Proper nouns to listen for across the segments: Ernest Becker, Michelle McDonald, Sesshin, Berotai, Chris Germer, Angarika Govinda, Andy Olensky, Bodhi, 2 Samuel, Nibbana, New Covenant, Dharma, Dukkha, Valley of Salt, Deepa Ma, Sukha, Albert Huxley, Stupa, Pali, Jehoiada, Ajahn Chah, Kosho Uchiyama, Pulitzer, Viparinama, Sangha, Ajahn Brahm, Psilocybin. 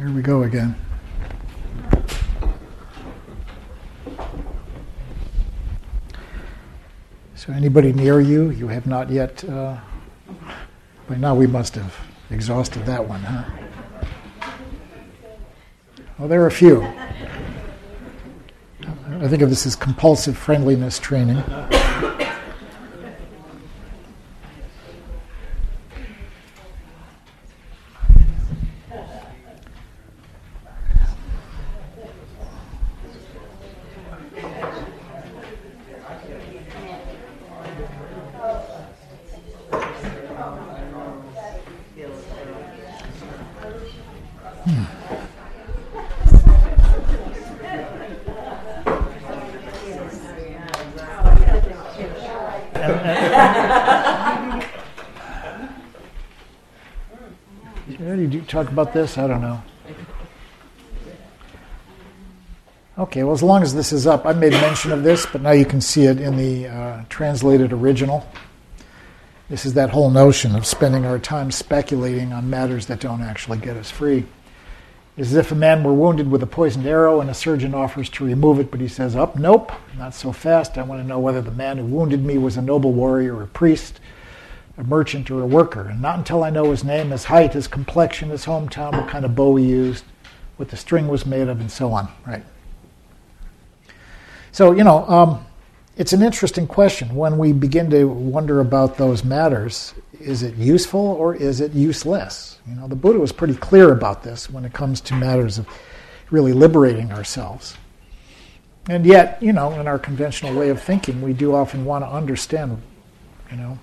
Here we go again. So anybody near you, you have not yet, by now we must have exhausted that one, huh? Well, there are a few. I think of this as compulsive friendliness training. Talk about this? I don't know. Okay, well, as long as this is up, I made mention of this, but now you can see it in the translated original. This is that whole notion of spending our time speculating on matters that don't actually get us free. It's as if a man were wounded with a poisoned arrow and a surgeon offers to remove it, but he says, "Up, nope, not so fast. I want to know whether the man who wounded me was a noble warrior or a priest, a merchant or a worker, and not until I know his name, his height, his complexion, his hometown, what kind of bow he used, what the string was made of, and so on," right? So, you know, it's an interesting question. When we begin to wonder about those matters, is it useful or is it useless? You know, the Buddha was pretty clear about this when it comes to matters of really liberating ourselves. And yet, you know, in our conventional way of thinking, we do often want to understand, you know,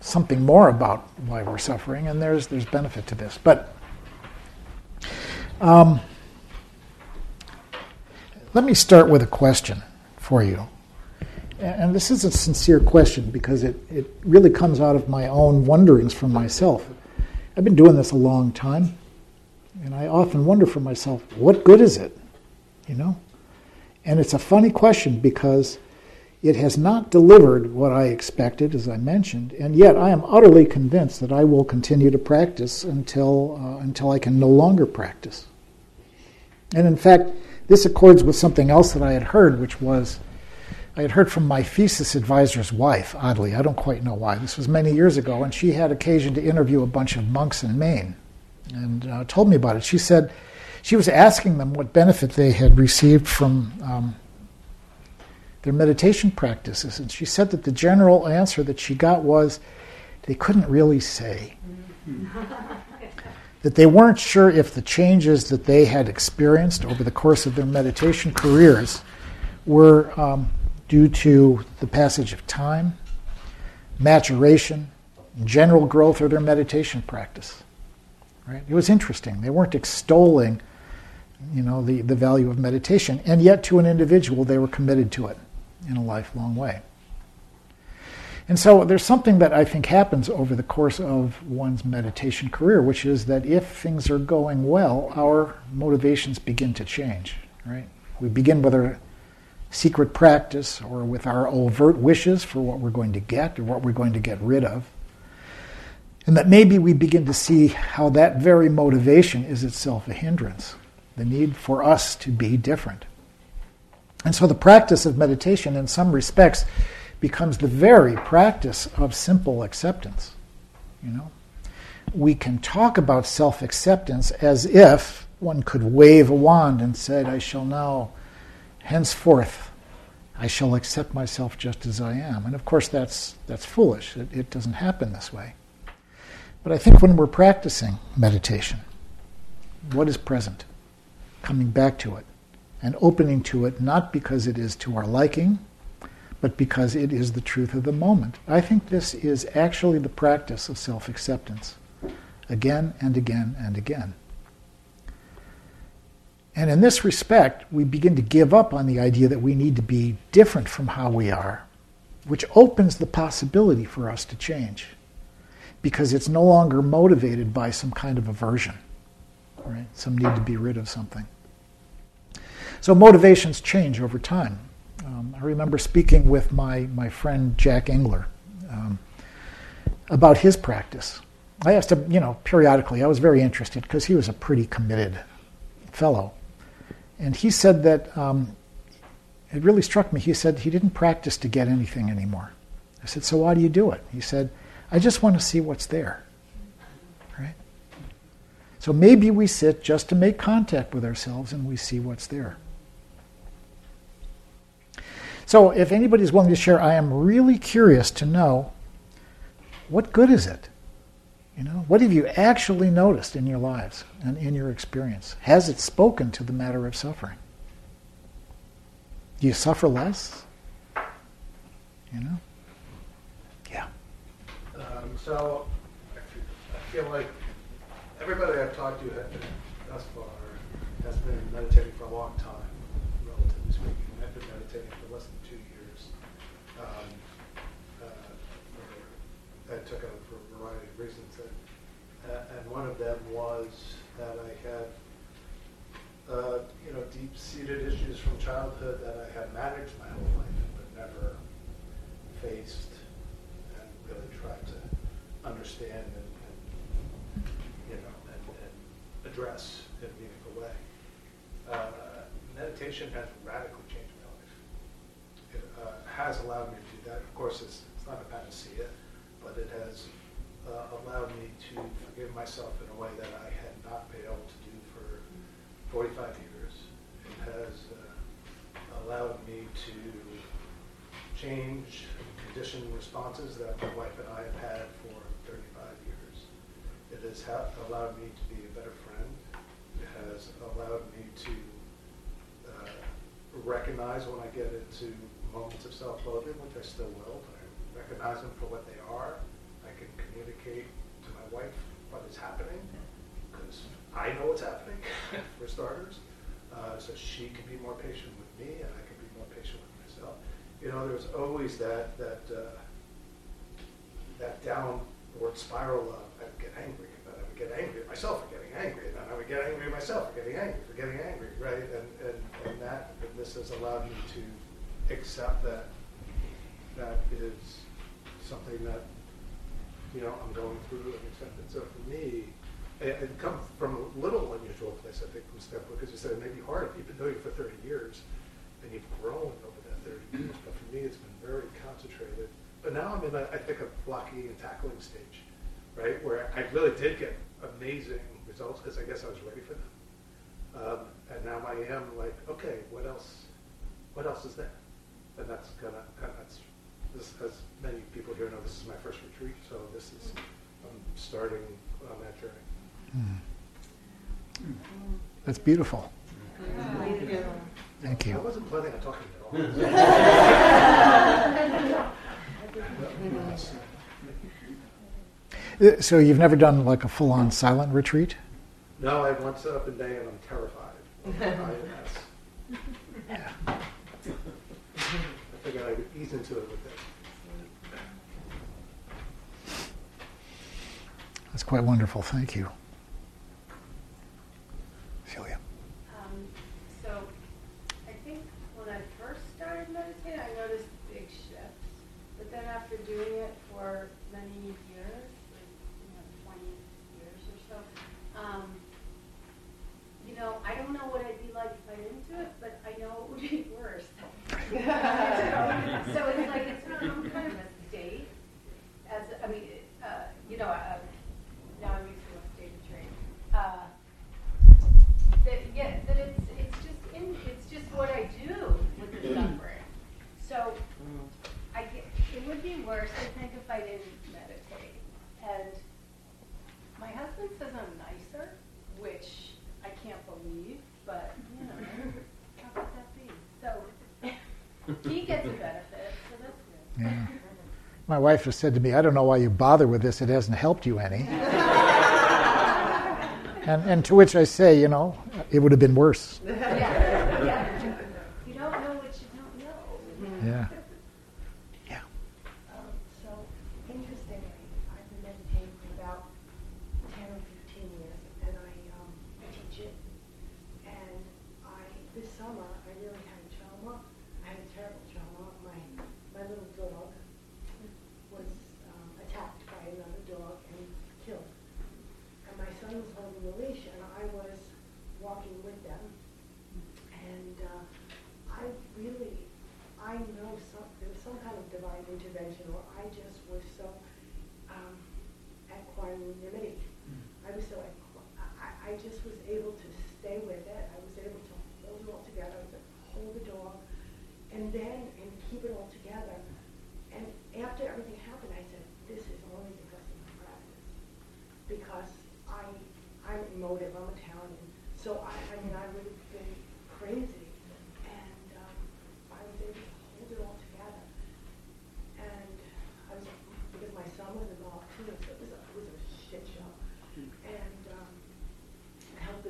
something more about why we're suffering, and there's benefit to this. But let me start with a question for you. And this is a sincere question because it really comes out of my own wonderings for myself. I've been doing this a long time, and I often wonder for myself, what good is it? You know? And it's a funny question because it has not delivered what I expected, as I mentioned, and yet I am utterly convinced that I will continue to practice until I can no longer practice. And in fact, this accords with something else that I had heard, which was, I had heard from my thesis advisor's wife, oddly. I don't quite know why. This was many years ago, and she had occasion to interview a bunch of monks in Maine and told me about it. She said she was asking them what benefit they had received from their meditation practices, and she said that the general answer that she got was they couldn't really say. That they weren't sure if the changes that they had experienced over the course of their meditation careers were due to the passage of time, maturation, general growth of their meditation practice. Right? It was interesting. They weren't extolling, you know, the value of meditation, and yet to an individual they were committed to it in a lifelong way. And so there's something that I think happens over the course of one's meditation career, which is that if things are going well, our motivations begin to change, right? We begin with our secret practice or with our overt wishes for what we're going to get or what we're going to get rid of. And that maybe we begin to see how that very motivation is itself a hindrance, the need for us to be different. And so the practice of meditation, in some respects, becomes the very practice of simple acceptance. You know, we can talk about self-acceptance as if one could wave a wand and say, "I shall now, henceforth, I shall accept myself just as I am." And of course, that's foolish. It doesn't happen this way. But I think when we're practicing meditation, what is present? Coming back to it. And opening to it, not because it is to our liking, but because it is the truth of the moment. I think this is actually the practice of self-acceptance, again and again and again. And in this respect, we begin to give up on the idea that we need to be different from how we are, which opens the possibility for us to change, because it's no longer motivated by some kind of aversion, right? Some need to be rid of something. So motivations change over time. I remember speaking with my friend Jack Engler about his practice. I asked him, you know, periodically. I was very interested because he was a pretty committed fellow. And he said that, it really struck me, he said he didn't practice to get anything anymore. I said, so why do you do it? He said, I just want to see what's there. Right? So maybe we sit just to make contact with ourselves and we see what's there. So if anybody's willing to share, I am really curious to know, what good is it? You know, what have you actually noticed in your lives and in your experience? Has it spoken to the matter of suffering? Do you suffer less? You know? Yeah. So I feel like everybody I've talked to thus far has been meditating for a long time, relatively speaking. I've been meditating for less than 2 years. That took out for a variety of reasons. And one of them was that I had deep-seated issues from childhood that I had managed my whole life but never faced and really tried to understand and address in a meaningful way. Meditation has radically changed my life. It has allowed me to do that. Of course, it's not a panacea, but it has allowed me to forgive myself in a way that I had not been able to do for 45 years. It has allowed me to change conditioned responses that my wife and I have had for 35 years. It has allowed me to be a better friend. It has allowed me to recognize when I get into moments of self-loathing, which I still will, but recognize them for what they are. I can communicate to my wife what is happening, because I know what's happening, for starters. So she can be more patient with me, and I can be more patient with myself. There's always that downward spiral of I would get angry, and then I would get angry at myself for getting angry, and then I would get angry at myself for getting angry, right? And this has allowed me to accept that is something that I'm going through and accepted. So for me, it comes from a little unusual place, I think, from Steph, because you said it may be hard if you've been doing it for 30 years and you've grown over that 30 years. But for me, it's been very concentrated. But now I'm in, I think, a blocking and tackling stage, right, where I really did get amazing results because I guess I was ready for them. And now I am like, okay, what else is there? And that's as many people here know, this is my first retreat, so I'm starting on that journey. Mm. That's beautiful. Yeah. Thank you. I wasn't planning on talking at all. So you've never done like a full-on silent retreat? No, I once set up a day and I'm terrified. Yeah. I figured I would ease into it with that. That's quite wonderful. Thank you. Celia. So I think when I first started meditating, I noticed big shifts. But then after doing it for many years, 20 years or so, I don't know what it'd be like if I didn't do it, but I know it would be worse. So it's like, it's not some kind of a state. Now I'm used to a state of training. It's just what I do with the suffering. So it would be worse, I think, if I didn't meditate. And my husband says I'm nicer, which I can't believe, but how could that be? So he gets a benefit, so that's good. Yeah. My wife has said to me, I don't know why you bother with this, it hasn't helped you any. and to which I say, it would have been worse. Yeah. You don't know what you don't know. Yeah. Yeah. So, interestingly, I've been meditating for about 10 or 15 years, and I teach it. And this summer, I really had a trauma. I had a terrible trauma. My little dog was attacked by another dog and killed. And my son was holding the leash, and I was walking with them. able to stay with it. I was able to hold it all together. I was able to hold the dog and keep it all together. And after everything happened, I said, this is only because of my practice. Because I'm emotive, I'm Italian. So I mean, I would have been crazy.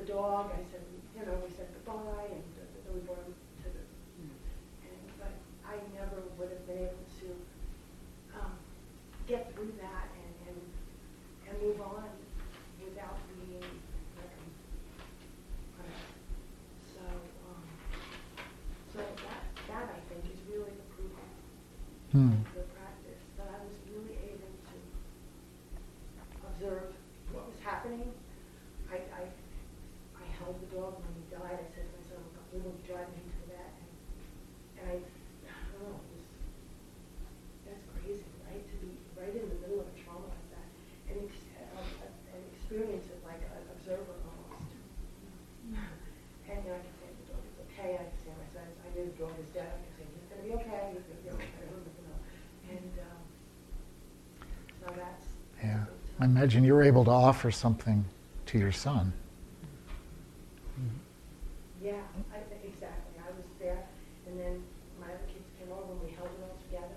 Dog, I said, you know, we said goodbye, and then we brought him to the, but I never would have been able to get through that and move on without being like, so that I think is really the proof of the practice, that I was really able to observe what was happening. The dog, when he died, I said to myself, we won't drive him to that. And I don't know, that's crazy, right? To be right in the middle of a trauma like that, and experience it like an observer almost. And I can say the dog is okay, I can say myself, I knew the dog is dead, I can say he's going to be okay, he's going to be okay, you know. And so that's... Yeah, I imagine you were able to offer something to your son. Yeah, exactly. I was there, and then my other kids came over, and we held it all together.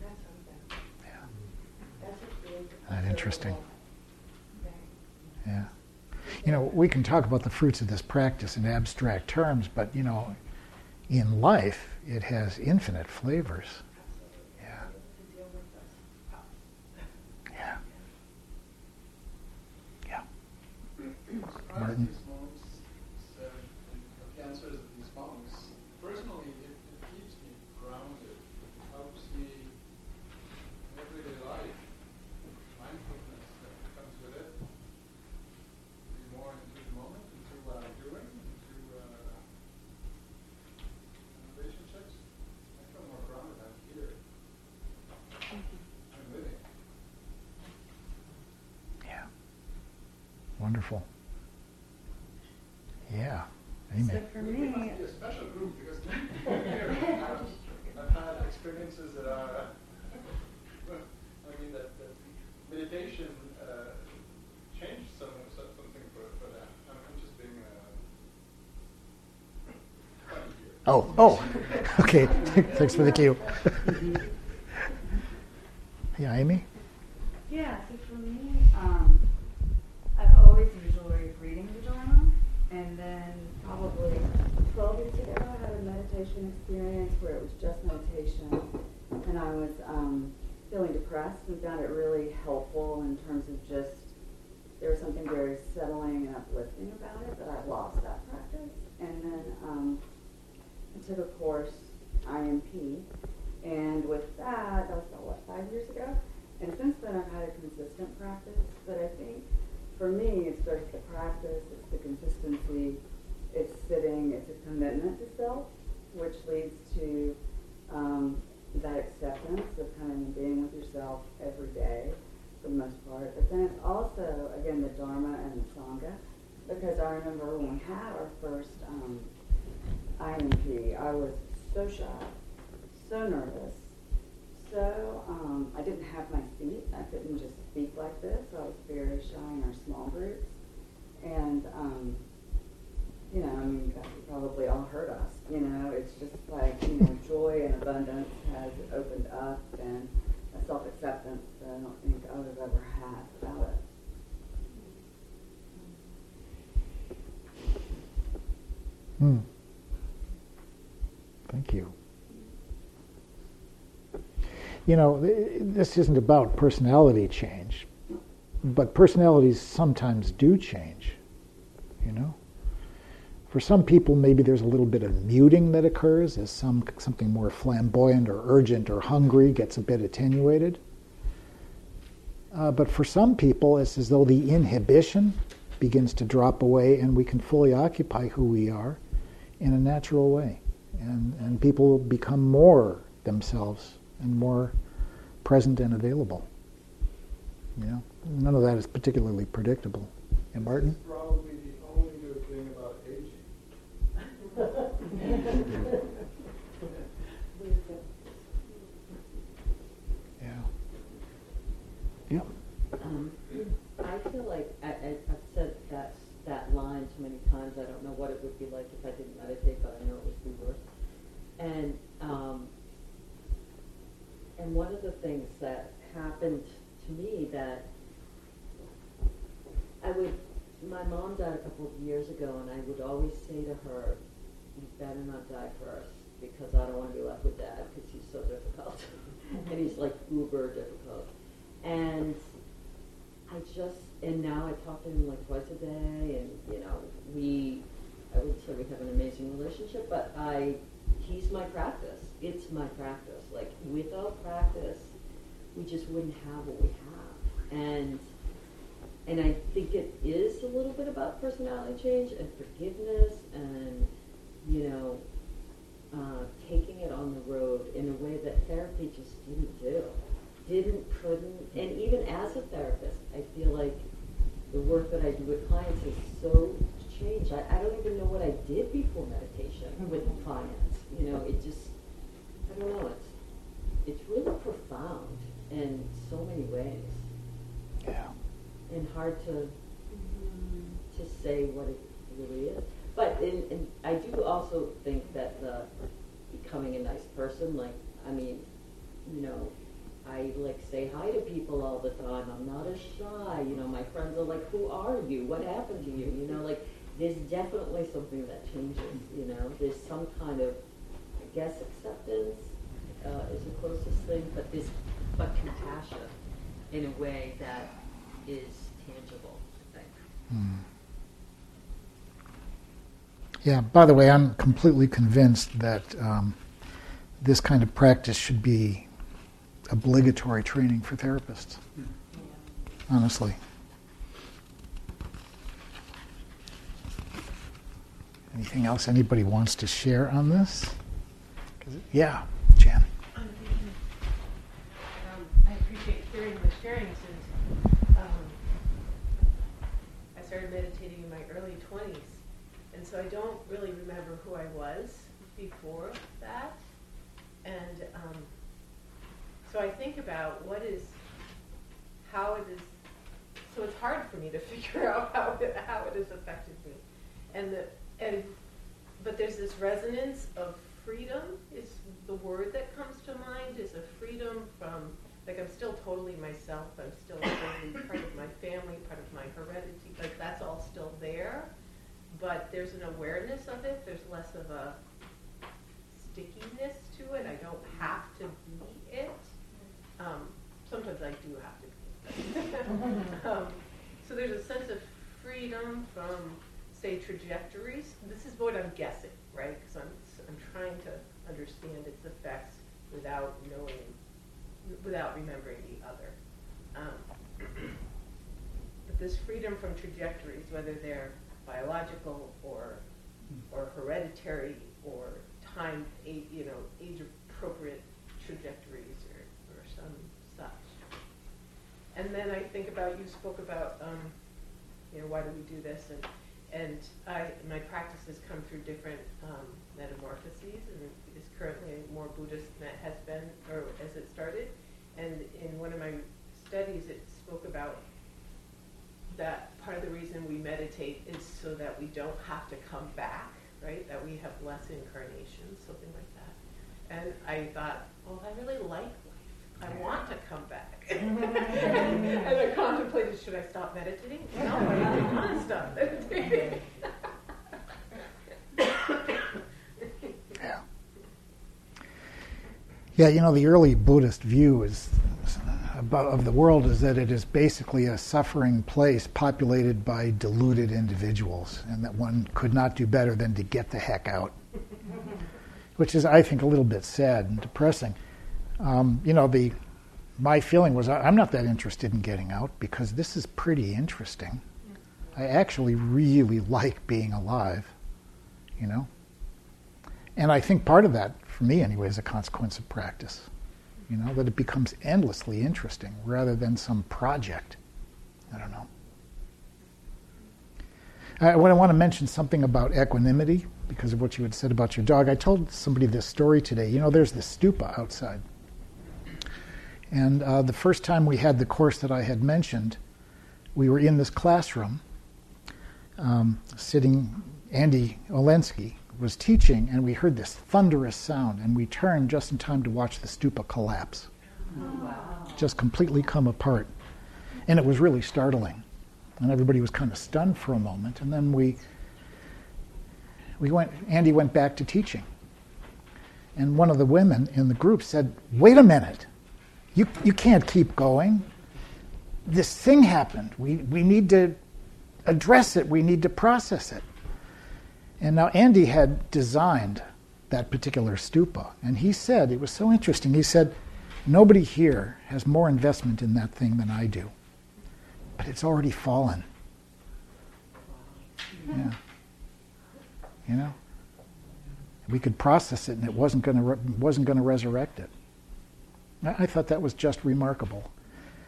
And that's something. Yeah. That's a big... That's interesting. Thing. Yeah. You know, we can talk about the fruits of this practice in abstract terms, but, you know, in life, it has infinite flavors. Absolutely. Yeah. To deal with us. Yeah. Yeah. Martin? Wonderful. Yeah. Amen. So for me, it must be a special group because I've had experiences that are, I mean, that meditation changed something for that. I'm just being funny here. Oh. Okay. Thanks for the cue. Yeah, Amy? Yeah, so for me, and then probably 12 years ago, I had a meditation experience where it was just meditation, and I was feeling depressed and found it really helpful in terms of just, there was something very settling and uplifting about it, but I lost that practice. And then I took a course, IMP, and with that, that was about, 5 years ago? And since then, I've had a consistent practice, but I think for me, it's just the practice, it's the consistency, it's sitting, it's a commitment to self, which leads to that acceptance of kind of being with yourself every day, for the most part. But then it's also, again, the Dharma and the Sangha, because I remember when we had our first IMP, I was so shy, so nervous, so I didn't have my seat. I couldn't just speak like this. I was very shy in our small groups. And, you know, I mean, you guys have probably all heard us. You know, it's just like, you know, joy and abundance has opened up and a self-acceptance that I don't think I would have ever had without it. Thank you. You know, this isn't about personality change, but personalities sometimes do change, you know. For some people, maybe there's a little bit of muting that occurs as something more flamboyant or urgent or hungry gets a bit attenuated. But for some people, it's as though the inhibition begins to drop away and we can fully occupy who we are in a natural way. And people become more themselves and more present and available. You know, none of that is particularly predictable. And Martin? This is probably the many times. I don't know what it would be like if I didn't meditate, but I know it would be worse. And one of the things that happened to me that my mom died a couple of years ago, and I would always say to her, you better not die first, because I don't want to be left with Dad, because he's so difficult. And he's like uber difficult. And now I talk to him like twice a day, and I would say we have an amazing relationship, but he's my practice. It's my practice. Like, without practice, we just wouldn't have what we have. And I think it is a little bit about personality change and forgiveness and, taking it on the road in a way that therapy just didn't do. Couldn't, and even as a therapist, I feel like the work that I do with clients is so changed. I don't even know what I did before meditation with clients. It just, I don't know, it's really profound in so many ways. Yeah. And hard to say what it really is. But I do also think that the becoming a nice person, I say hi to people all the time. I'm not as shy. My friends are like, who are you? What happened to you? There's definitely something that changes. There's some kind of, acceptance is the closest thing, but compassion in a way that is tangible, I think. Yeah, by the way, I'm completely convinced that this kind of practice should be obligatory training for therapists. Yeah. Honestly. Anything else anybody wants to share on this? Yeah, Jan. I appreciate hearing the sharing since I started meditating in my early 20s. And so I don't really remember who I was before that. And so I think about so it's hard for me to figure out how it has affected me. But there's this resonance of freedom is the word that comes to mind, is a freedom from, I'm still totally myself, I'm still totally part of my family, part of my heredity, that's all still there, but there's an awareness of it, there's less of a stickiness to it, I don't have to be it. Sometimes I do have to. So there's a sense of freedom from, say, trajectories. This is what I'm guessing, right? Because I'm trying to understand its effects without knowing, without remembering the other. But this freedom from trajectories, whether they're biological or hereditary or time, age-appropriate trajectories. And then I think about, you spoke about, why do we do this? And my practice has come through different metamorphoses, and is currently more Buddhist than it has been, or as it started. And in one of my studies, it spoke about that part of the reason we meditate is so that we don't have to come back, right? That we have less incarnations, something like that. And I thought, well, I really like I want to come back. And I contemplated, should I stop meditating? No, I don't want to stop meditating. Yeah. Yeah, the early Buddhist view of the world is that it is basically a suffering place populated by deluded individuals, and that one could not do better than to get the heck out, which is, I think, a little bit sad and depressing. My feeling was I'm not that interested in getting out because this is pretty interesting. I actually really like being alive, And I think part of that, for me anyway, is a consequence of practice, that it becomes endlessly interesting rather than some project. I don't know. I want to mention something about equanimity because of what you had said about your dog. I told somebody this story today. There's this stupa outside. And the first time we had the course that I had mentioned, we were in this classroom sitting, Andy Olensky was teaching, and we heard this thunderous sound, and we turned just in time to watch the stupa collapse. Wow. Just completely come apart. And it was really startling. And everybody was kind of stunned for a moment. And then Andy went back to teaching. And one of the women in the group said, "Wait a minute, you can't keep going. This thing happened. We need to address it. We need to process it." And now Andy had designed that particular stupa. And he said, it was so interesting, he said, "Nobody here has more investment in that thing than I do. But it's already fallen." Yeah. You know? We could process it, and it wasn't going to resurrect it. I thought that was just remarkable.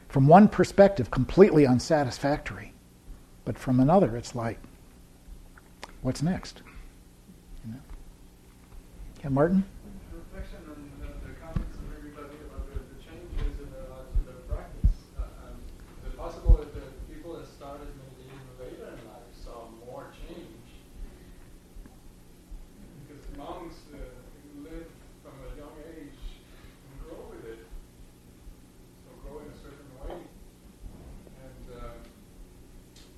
From one perspective, completely unsatisfactory. But from another, it's like, what's next? You know? Yeah, Martin? Reflection on the comments of everybody about the changes in their lives and their practice. Is it possible that the people that started meditating later in life saw more change? Because monks live from a young age and grow with it. So grow in a certain way. And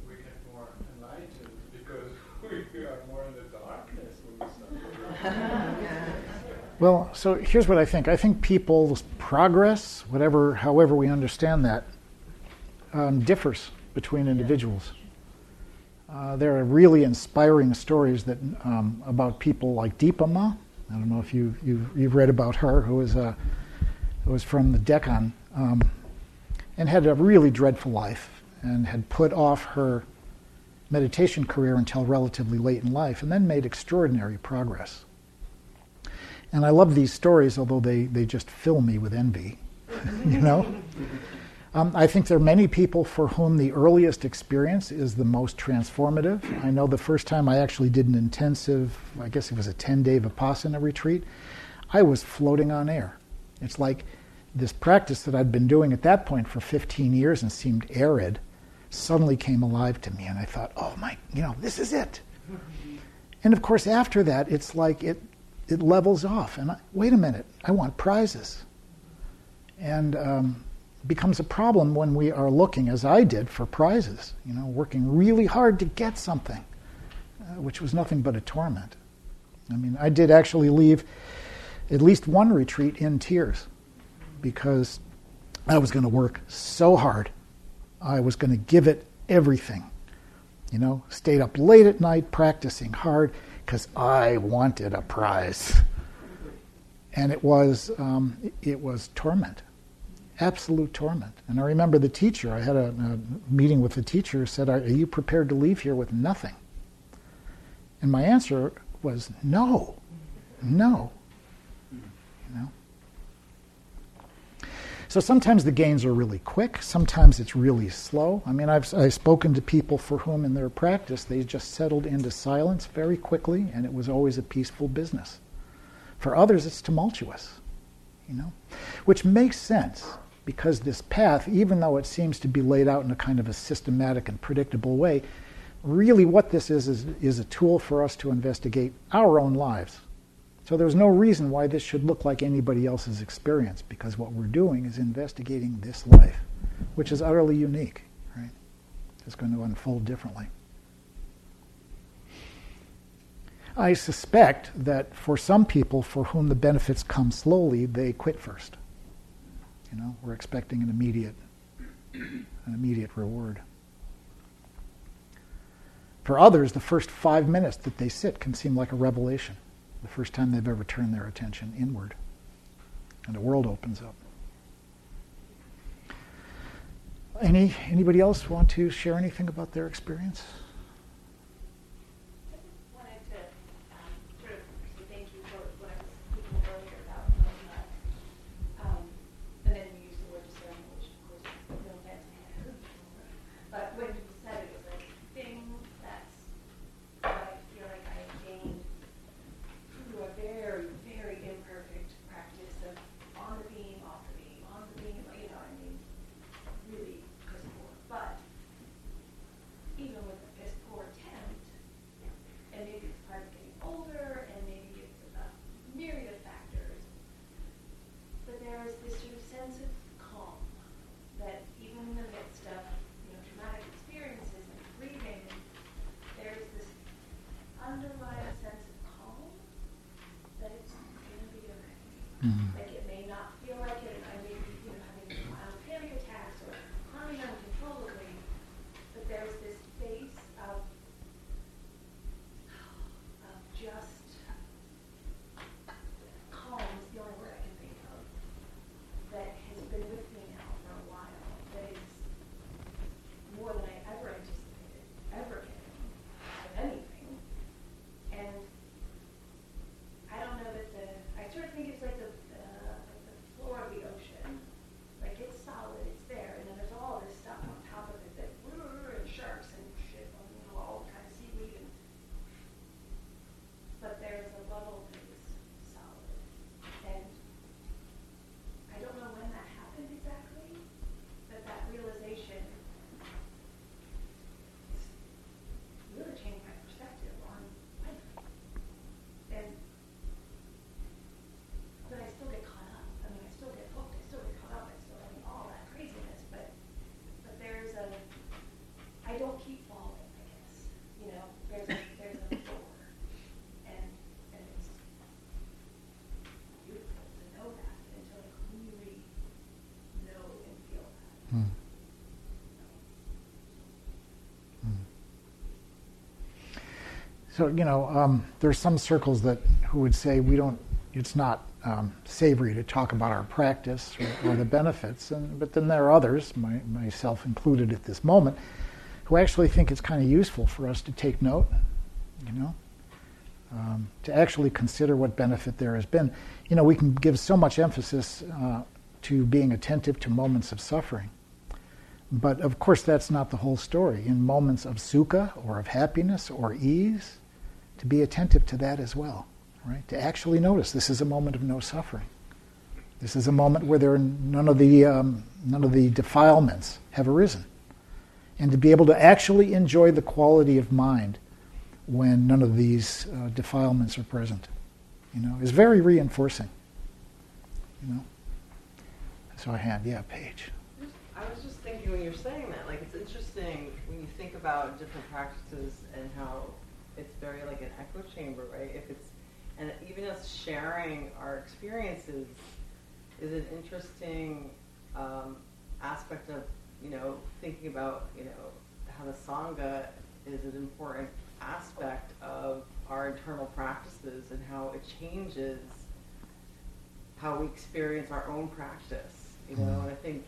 we get more enlightened because we are more in the darkness when we start. Well, so here's what I think. I think people's progress, however we understand that, differs between individuals. There are really inspiring stories that about people like Deepa Ma. I don't know if you've read about her, who was from the Deccan and had a really dreadful life and had put off her meditation career until relatively late in life, and then made extraordinary progress. And I love these stories, although they just fill me with envy, you know? I think there are many people for whom the earliest experience is the most transformative. I know the first time I actually did an intensive, I guess it was a 10-day Vipassana retreat, I was floating on air. It's like this practice that I'd been doing at that point for 15 years and seemed arid, suddenly came alive to me, and I thought, oh my, this is it. And of course, after that, it's like it levels off, and wait a minute, I want prizes. And becomes a problem when we are looking, as I did, for prizes, working really hard to get something, which was nothing but a torment. I mean, I did actually leave at least one retreat in tears because I was going to work so hard. I was going to give it everything, stayed up late at night practicing hard, because I wanted a prize. And it was torment, absolute torment. And I remember the teacher, I had a meeting with the teacher who said, "Are you prepared to leave here with nothing?" And my answer was no. So sometimes the gains are really quick, sometimes it's really slow. I mean, I've spoken to people for whom in their practice they just settled into silence very quickly, and it was always a peaceful business. For others, it's tumultuous, which makes sense, because this path, even though it seems to be laid out in a kind of a systematic and predictable way, really what this is a tool for us to investigate our own lives. So there's no reason why this should look like anybody else's experience, because what we're doing is investigating this life, which is utterly unique, right? It's going to unfold differently. I suspect that for some people for whom the benefits come slowly, they quit first. We're expecting an immediate reward. For others, the first 5 minutes that they sit can seem like a revelation. The first time they've ever turned their attention inward, and the world opens up. Anybody else want to share anything about their experience? I just wanted to sort of say thank you for what I was speaking earlier about and then you used the word discernment, which of course is no fancy word, but when you said it was like things that's what I feel like I gained. A very, very imperfect practice of on the beam, off the beam, on the beam, really, but even with this underlying sense of calm that it's going to be okay. Mm-hmm. Like it may not feel like it, and I may be having wild panic attacks or climbing uncontrollably, but there's this base of just calm is the only word I can think of that has been with me now for a while. That is more than I ever anticipated, ever. Anything. And I don't know that I sort of think it's like the floor of the ocean. Like it's solid, it's there, and then there's all this stuff on top of it that, and sharks and shit, and, all kinds of seaweed. And, but there's a level that is solid. And I don't know when that happened exactly, but that realization really changed my perspective on life. But I still get caught up. I mean, I still get hooked. I still get caught up. All that craziness. But there's I don't keep falling, I guess. There's a floor. And it's beautiful to know that and to really know and feel that. Mm. So, there's some circles who would say it's not savory to talk about our practice or the benefits, but then there are others, myself included at this moment, who actually think it's kind of useful for us to take note, to actually consider what benefit there has been. We can give so much emphasis to being attentive to moments of suffering. But of course, that's not the whole story. In moments of sukha or of happiness or ease, to be attentive to that as well, right? To actually notice this is a moment of no suffering. This is a moment where there are none of the defilements have arisen, and to be able to actually enjoy the quality of mind when none of these defilements are present, is very reinforcing. So I had Paige. I was just thinking when you're saying that, it's interesting when you think about different practices and how it's very like an echo chamber, right? And even us sharing our experiences is an interesting aspect of, thinking about, how the Sangha is an important aspect of our internal practices and how it changes how we experience our own practice, And I think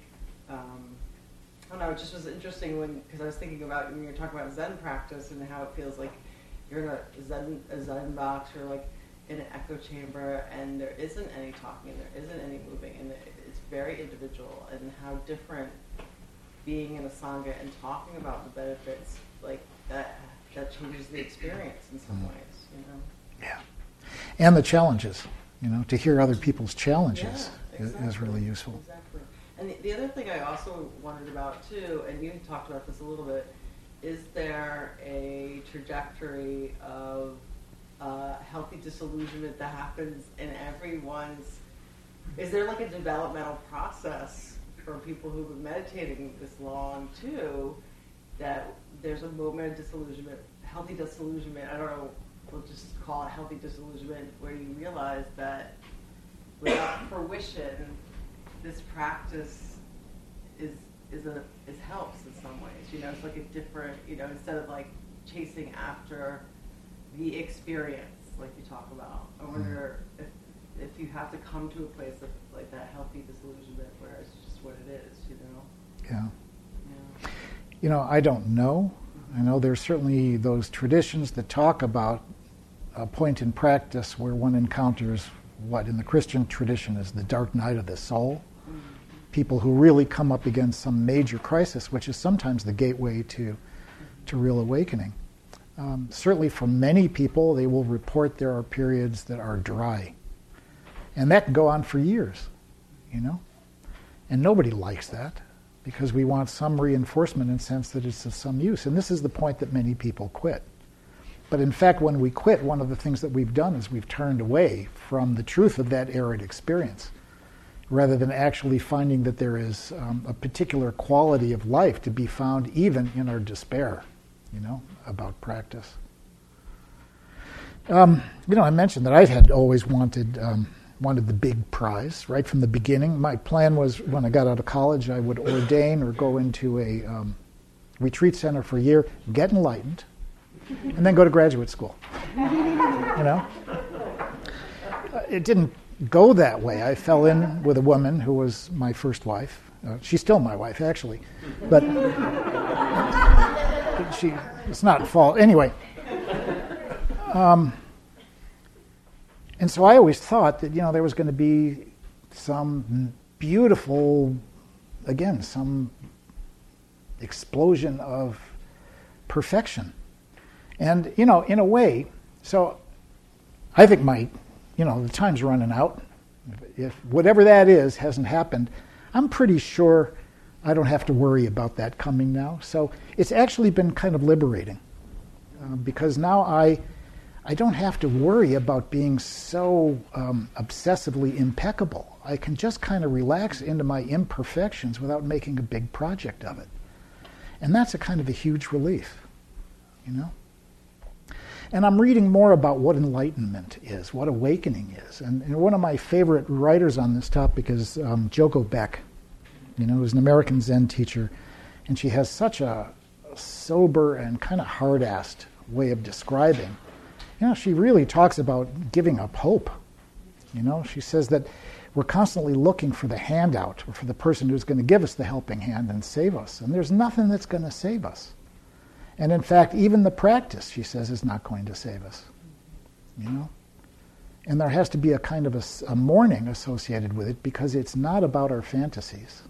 it just was interesting because I was thinking about when you're talking about Zen practice and how it feels like you're in a Zen box, you're like in an echo chamber, and there isn't any talking, and there isn't any moving, and it's very individual. And how different being in a Sangha and talking about the benefits that changes the experience in some ways, Yeah, and the challenges, to hear other people's challenges is really useful. Exactly. And the other thing I also wondered about too, and you talked about this a little bit, is there a trajectory of healthy disillusionment that happens in everyone's? Is there a developmental process for people who've been meditating this long too, that there's a moment of disillusionment, healthy disillusionment, I don't know, we'll just call it healthy disillusionment, where you realize that without fruition, this practice is helps in some ways. It's like a different, instead of chasing after the experience, like you talk about. I wonder if you have to come to a place of that healthy disillusionment where it's just what it is, Yeah. I don't know. I know there's certainly those traditions that talk about a point in practice where one encounters what in the Christian tradition is the dark night of the soul. People who really come up against some major crisis, which is sometimes the gateway to real awakening. Certainly for many people, they will report there are periods that are dry. And that can go on for years, And nobody likes that because we want some reinforcement in the sense that it's of some use. And this is the point that many people quit. But in fact, when we quit, one of the things that we've done is we've turned away from the truth of that arid experience, rather than actually finding that there is a particular quality of life to be found even in our despair, about practice. I mentioned that I had always wanted the big prize right from the beginning. My plan was when I got out of college, I would ordain or go into a retreat center for a year, get enlightened, and then go to graduate school. It didn't go that way. I fell in with a woman who was my first wife. She's still my wife, actually, but it's not fault anyway. And so I always thought that there was going to be some beautiful, again, some explosion of perfection, and in a way. So I think my the time's running out. If whatever that is hasn't happened, I'm pretty sure I don't have to worry about that coming now. So it's actually been kind of liberating, because now I don't have to worry about being so obsessively impeccable. I can just kind of relax into my imperfections without making a big project of it. And that's a kind of a huge relief, And I'm reading more about what enlightenment is, what awakening is. And one of my favorite writers on this topic is Joko Beck, who's an American Zen teacher. And she has such a sober and kind of hard-assed way of describing. She really talks about giving up hope. She says that we're constantly looking for the handout or for the person who's going to give us the helping hand and save us. And there's nothing that's going to save us. And in fact, even the practice, she says, is not going to save us, And there has to be a kind of a mourning associated with it because it's not about our fantasies,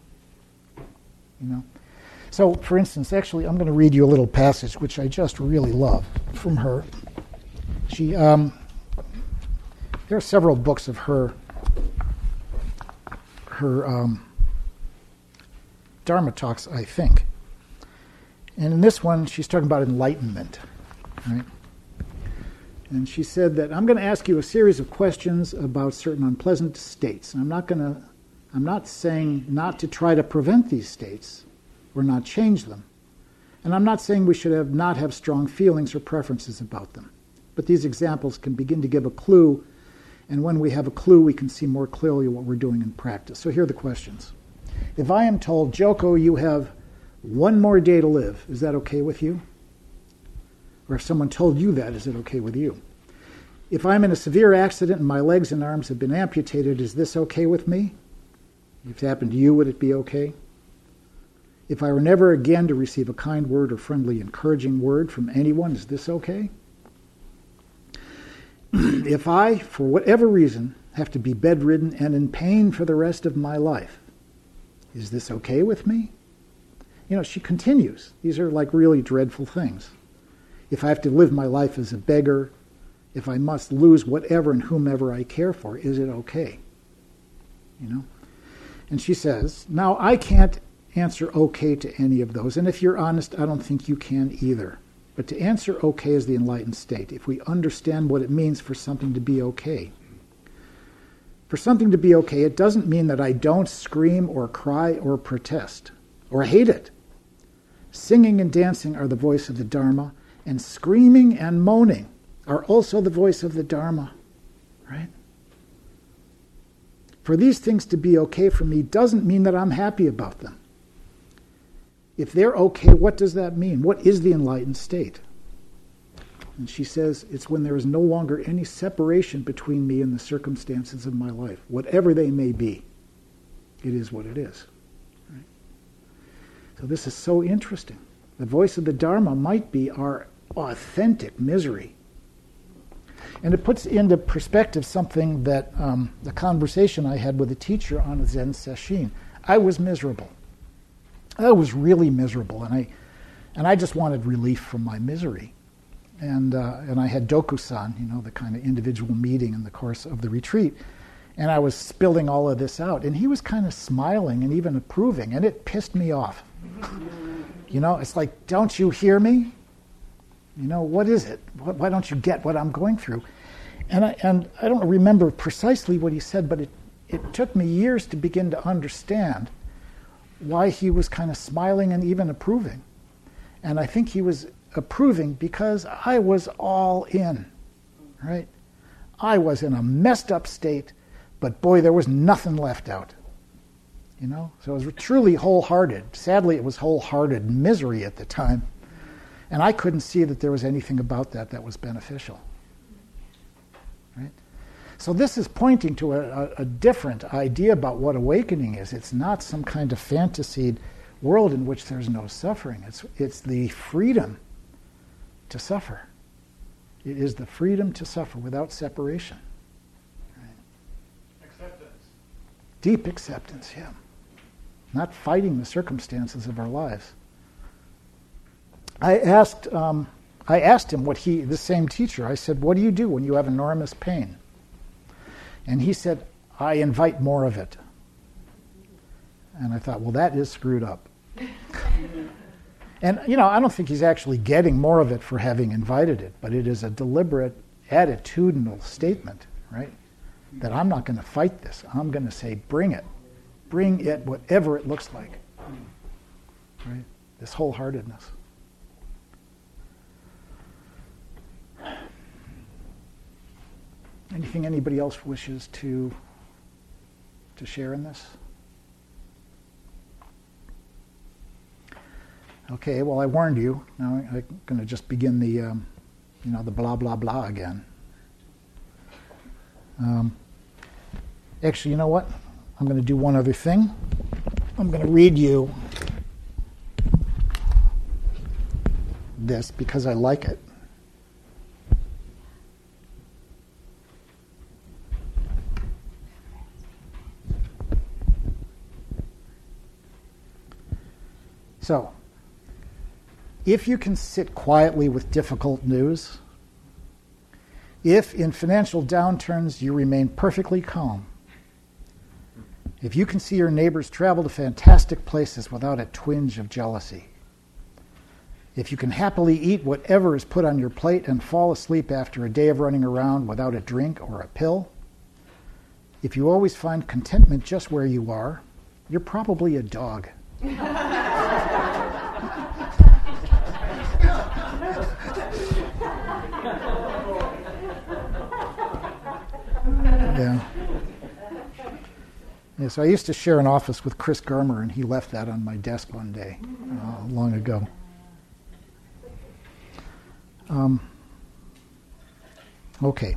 So, for instance, actually, I'm going to read you a little passage which I just really love from her. She, there are several books of her Dharma talks, I think. And in this one, she's talking about enlightenment, right? And she said that I'm going to ask you a series of questions about certain unpleasant states. I'm not saying not to try to prevent these states or not change them. And I'm not saying we should not have strong feelings or preferences about them. But these examples can begin to give a clue. And when we have a clue, we can see more clearly what we're doing in practice. So here are the questions. If I am told, Joko, you have one more day to live. Is that okay with you? Or if someone told you that, is it okay with you? If I'm in a severe accident and my legs and arms have been amputated, is this okay with me? If it happened to you, would it be okay? If I were never again to receive a kind word or friendly, encouraging word from anyone, is this okay? If I, for whatever reason, have to be bedridden and in pain for the rest of my life, is this okay with me? She continues. These are like really dreadful things. If I have to live my life as a beggar, if I must lose whatever and whomever I care for, is it okay? And she says, now I can't answer okay to any of those. And if you're honest, I don't think you can either. But to answer okay is the enlightened state, if we understand what it means for something to be okay. For something to be okay, it doesn't mean that I don't scream or cry or protest or hate it. Singing and dancing are the voice of the Dharma, and screaming and moaning are also the voice of the Dharma, right? For these things to be okay for me doesn't mean that I'm happy about them. If they're okay, what does that mean? What is the enlightened state? And she says, it's when there is no longer any separation between me and the circumstances of my life, whatever they may be. It is what it is. So this is so interesting. The voice of the Dharma might be our authentic misery. And it puts into perspective something that the conversation I had with a teacher on a Zen sesshin. I was miserable. I was really miserable, and I just wanted relief from my misery. And I had Doku-san, the kind of individual meeting in the course of the retreat. And I was spilling all of this out. And he was kind of smiling and even approving. And it pissed me off. It's like, don't you hear me? What is it? Why don't you get what I'm going through? And I don't remember precisely what he said, but it took me years to begin to understand why he was kind of smiling and even approving. And I think he was approving because I was all in. right? I was in a messed up state, but boy, there was nothing left out. You know, so it was truly wholehearted. Sadly, it was wholehearted misery at the time. And I couldn't see that there was anything about that that was beneficial. Right? So this is pointing to a different idea about what awakening is. It's not some kind of fantasied world in which there's no suffering. It's the freedom to suffer. It is the freedom to suffer without separation. Right? Acceptance. Deep acceptance, yeah. Not fighting the circumstances of our lives. I asked him what the same teacher, I said, what do you do when you have enormous pain? And he said, I invite more of it. And I thought, well, that is screwed up. And, you know, I don't think he's actually getting more of it for having invited it, but it is a deliberate attitudinal statement, right? That I'm not going to fight this. I'm going to say, bring it. Bring it, whatever it looks like. Right? This wholeheartedness. Anything anybody else wishes to share in this? Okay, well, I warned you. Now I'm going to just begin the blah, blah, blah again. Actually, you know what? I'm going to do one other thing. I'm going to read you this because I like it. So, if you can sit quietly with difficult news, if in financial downturns you remain perfectly calm, if you can see your neighbors travel to fantastic places without a twinge of jealousy, if you can happily eat whatever is put on your plate and fall asleep after a day of running around without a drink or a pill, if you always find contentment just where you are, you're probably a dog. Yeah. Yeah, so I used to share an office with Chris Germer, and he left that on my desk one day, long ago. Okay,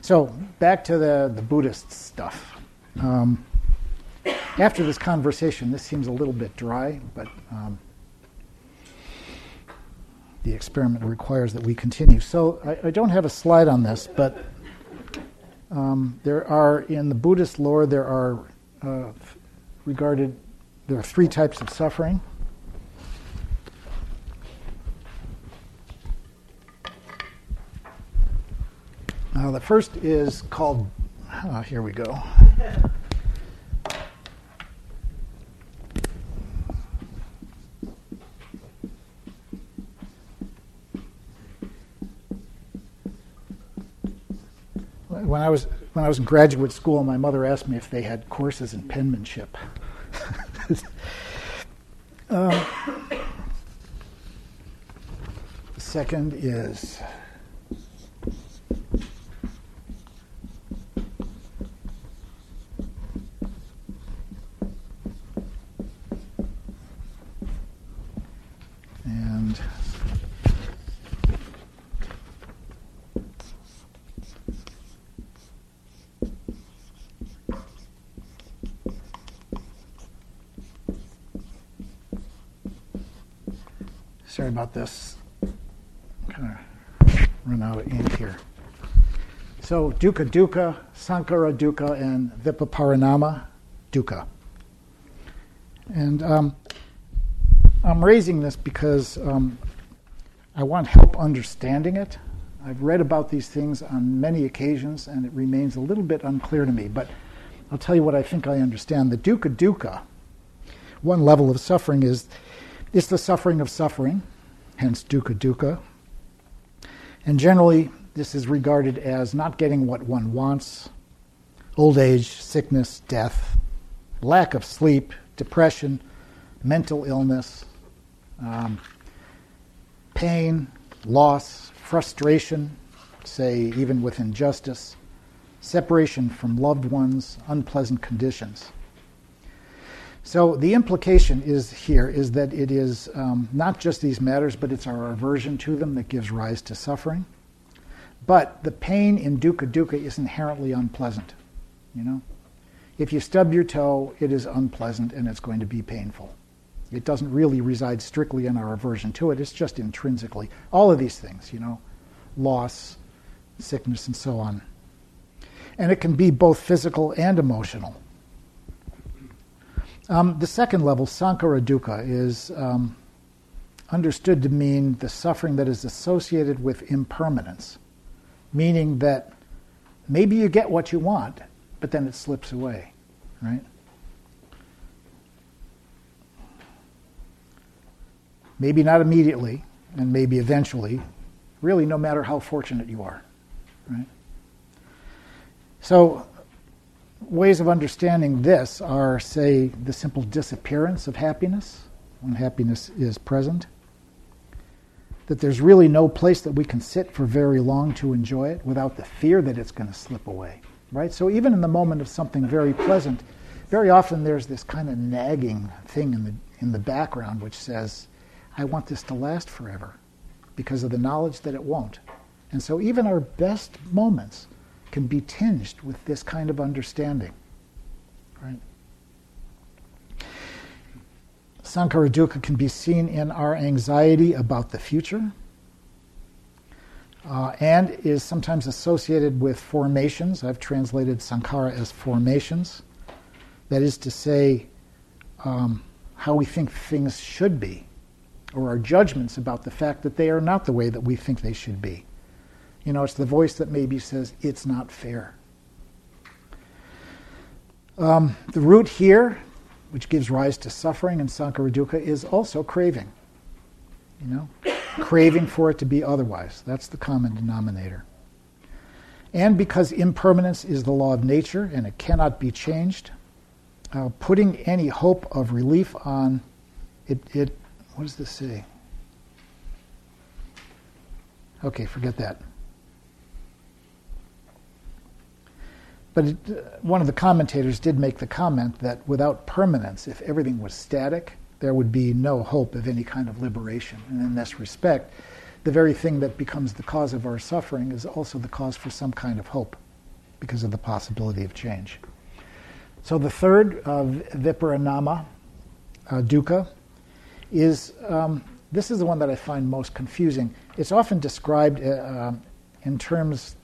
so back to the Buddhist stuff. After this conversation, this seems a little bit dry, but the experiment requires that we continue. So I don't have a slide on this, but... in the Buddhist lore, there are three types of suffering. The first is called, here we go. When I was in graduate school, my mother asked me if they had courses in penmanship. The second is about this. I'm kind of run out of ink here. So dukkha dukkha, sankara dukkha, and vipaparinama dukkha. And I'm raising this because I want help understanding it. I've read about these things on many occasions, and it remains a little bit unclear to me. But I'll tell you what I think I understand. The dukkha dukkha, one level of suffering is the suffering of suffering. Hence dukkha dukkha. And generally, this is regarded as not getting what one wants, old age, sickness, death, lack of sleep, depression, mental illness, pain, loss, frustration, say, even with injustice, separation from loved ones, unpleasant conditions. So the implication is here is that it is not just these matters, but it's our aversion to them that gives rise to suffering. But the pain in dukkha dukkha is inherently unpleasant. You know, if you stub your toe, it is unpleasant and it's going to be painful. It doesn't really reside strictly in our aversion to it. It's just intrinsically all of these things. You know, loss, sickness, and so on. And it can be both physical and emotional. The second level, sankara dukkha, is understood to mean the suffering that is associated with impermanence, meaning that maybe you get what you want, but then it slips away, right? Maybe not immediately, and maybe eventually, really no matter how fortunate you are, right? So ways of understanding this are, say, the simple disappearance of happiness, when happiness is present, that there's really no place that we can sit for very long to enjoy it without the fear that it's going to slip away, right? So even in the moment of something very pleasant, very often there's this kind of nagging thing in the background which says, I want this to last forever because of the knowledge that it won't. And so even our best moments can be tinged with this kind of understanding, right? Sankara dukkha can be seen in our anxiety about the future and is sometimes associated with formations. I've translated sankara as formations. That is to say, how we think things should be, or our judgments about the fact that they are not the way that we think they should be. You know, it's the voice that maybe says, it's not fair. The root here, which gives rise to suffering in sankara dukkha, is also craving. You know, craving for it to be otherwise. That's the common denominator. And because impermanence is the law of nature and it cannot be changed, putting any hope of relief on it, what does this say? Okay, forget that. But one of the commentators did make the comment that without permanence, if everything was static, there would be no hope of any kind of liberation. And in this respect, the very thing that becomes the cause of our suffering is also the cause for some kind of hope because of the possibility of change. So the third, viparinama dukkha, is this is the one that I find most confusing. It's often described in terms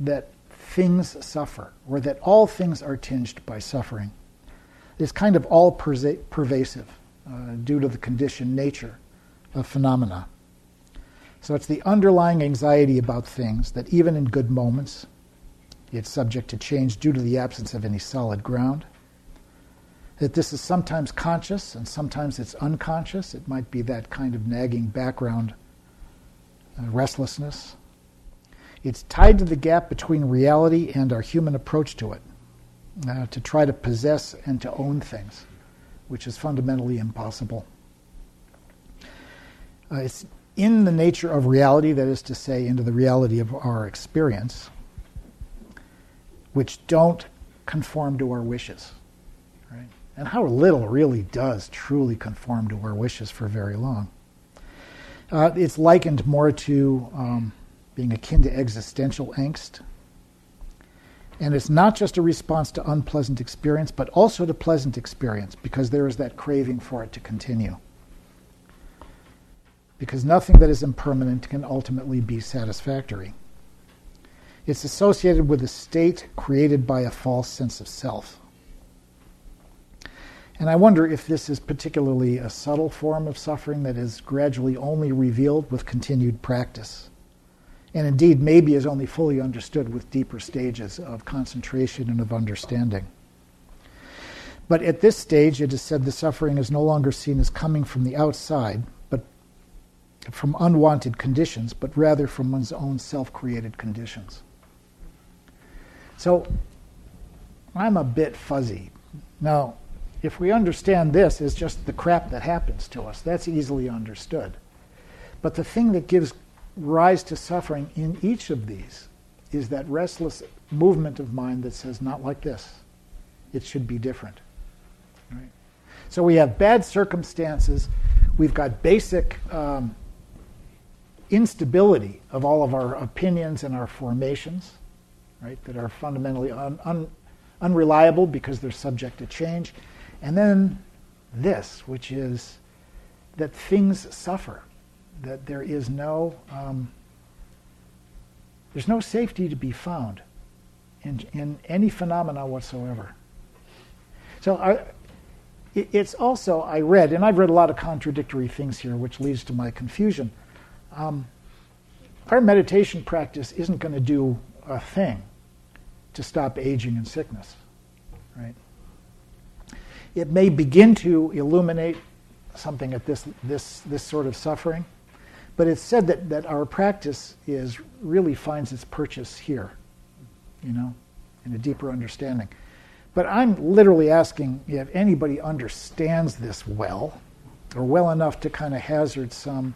that things suffer, or that all things are tinged by suffering. It's kind of all pervasive due to the conditioned nature of phenomena. So it's the underlying anxiety about things that even in good moments, it's subject to change due to the absence of any solid ground. That this is sometimes conscious and sometimes it's unconscious. It might be that kind of nagging background restlessness. It's tied to the gap between reality and our human approach to it, to try to possess and to own things, which is fundamentally impossible. It's in the nature of reality, that is to say, into the reality of our experience, which don't conform to our wishes. Right? And how little really does truly conform to our wishes for very long. It's likened more to being akin to existential angst. And it's not just a response to unpleasant experience, but also to pleasant experience, because there is that craving for it to continue. Because nothing that is impermanent can ultimately be satisfactory. It's associated with a state created by a false sense of self. And I wonder if this is particularly a subtle form of suffering that is gradually only revealed with continued practice. And indeed, maybe is only fully understood with deeper stages of concentration and of understanding. But at this stage, it is said the suffering is no longer seen as coming from the outside, but from unwanted conditions, but rather from one's own self-created conditions. So, I'm a bit fuzzy. Now, if we understand this as just the crap that happens to us, that's easily understood. But the thing that gives rise to suffering in each of these is that restless movement of mind that says, not like this. It should be different. Right? So we have bad circumstances. We've got basic instability of all of our opinions and our formations, right, that are fundamentally unreliable because they're subject to change. And then this, which is that things suffer, that there is no there's no safety to be found in any phenomena whatsoever. So it's also, I've read a lot of contradictory things here, which leads to my confusion. Our meditation practice isn't going to do a thing to stop aging and sickness, right? It may begin to illuminate something at this sort of suffering, but it's said that our practice is really finds its purchase here, you know, in a deeper understanding. But I'm literally asking if anybody understands this well, or well enough to kind of hazard some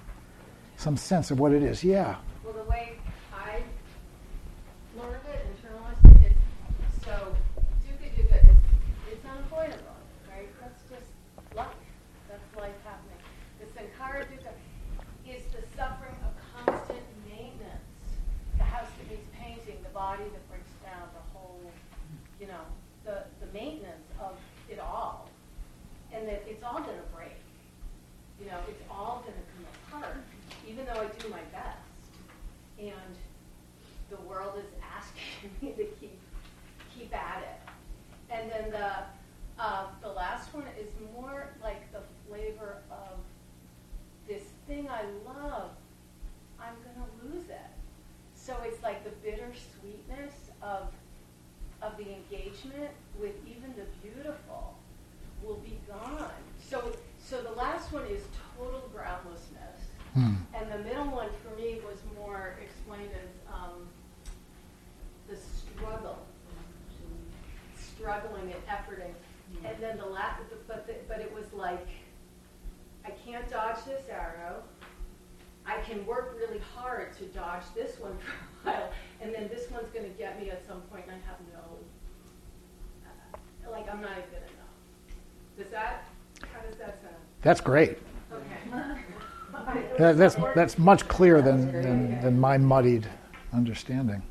sense of what it is. Yeah. Well, the way I learned it, internalized it, it's so dukkha, it's unavoidable, right? That's just life. That's life happening. The sankhara dukkha is the suffering of constant maintenance. The house that needs painting, the body that breaks down, the whole, you know, the maintenance of it all. And that it's all going to break. You know, it's all going to come apart. Even though I do my best, and the world is asking me to keep at it. And then the last one is more like the flavor of this thing I love, I'm gonna lose it. So it's like the bittersweetness of the engagement with even the beautiful will be gone. So the last one is total groundlessness. And the middle one for me was more explained as the struggling and efforting. And then the last, but it was like, I can't dodge this arrow. I can work really hard to dodge this one for a while, and then this one's going to get me at some point, and I have no, like I'm not even going to know. How does that sound? That's great. Okay. That's much clearer than my muddied understanding.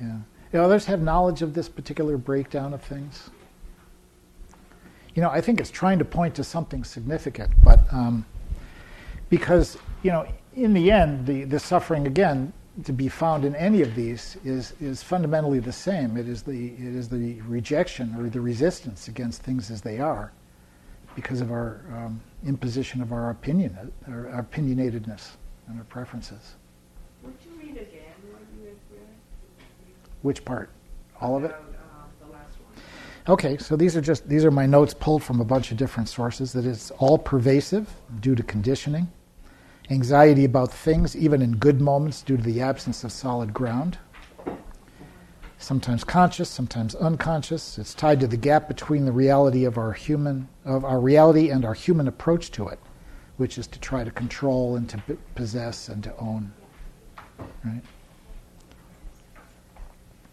Yeah. Do others have knowledge of this particular breakdown of things? You know, I think it's trying to point to something significant, but because, you know, in the end, the suffering, again, to be found in any of these is fundamentally the same. It is the rejection or the resistance against things as they are, because of our imposition of our opinion, our opinionatedness, and our preferences. Would you read again what you read? Which part? All of it? The last one. Okay, so these are my notes pulled from a bunch of different sources. That it's all pervasive due to conditioning, anxiety about things, even in good moments, due to the absence of solid ground. Sometimes conscious, sometimes unconscious. It's tied to the gap between the reality of our reality and our human approach to it, which is to try to control and to possess and to own. Right?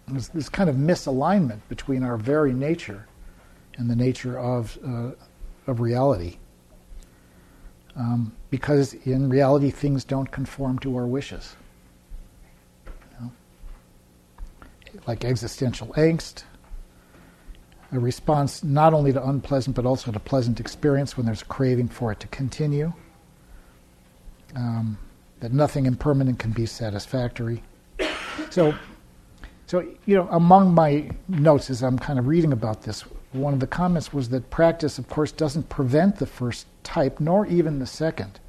There's this kind of misalignment between our very nature and the nature of reality, because in reality things don't conform to our wishes. Like existential angst, a response not only to unpleasant but also to pleasant experience when there's a craving for it to continue, that nothing impermanent can be satisfactory. So, you know, among my notes as I'm kind of reading about this, one of the comments was that practice, of course, doesn't prevent the first type, nor even the second,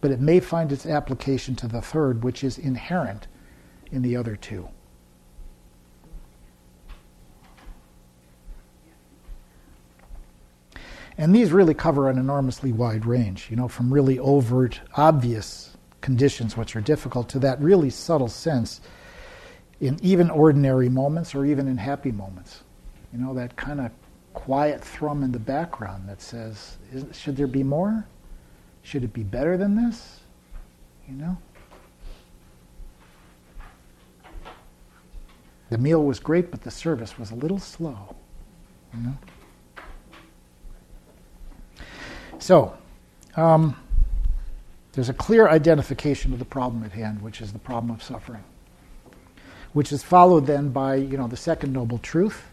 but it may find its application to the third, which is inherent in the other two. And these really cover an enormously wide range, you know, from really overt, obvious conditions which are difficult to that really subtle sense in even ordinary moments or even in happy moments. You know, that kind of quiet thrum in the background that says, should there be more? Should it be better than this? You know? The meal was great, but the service was a little slow. You know? So, there's a clear identification of the problem at hand, which is the problem of suffering, which is followed then by, you know, the second noble truth,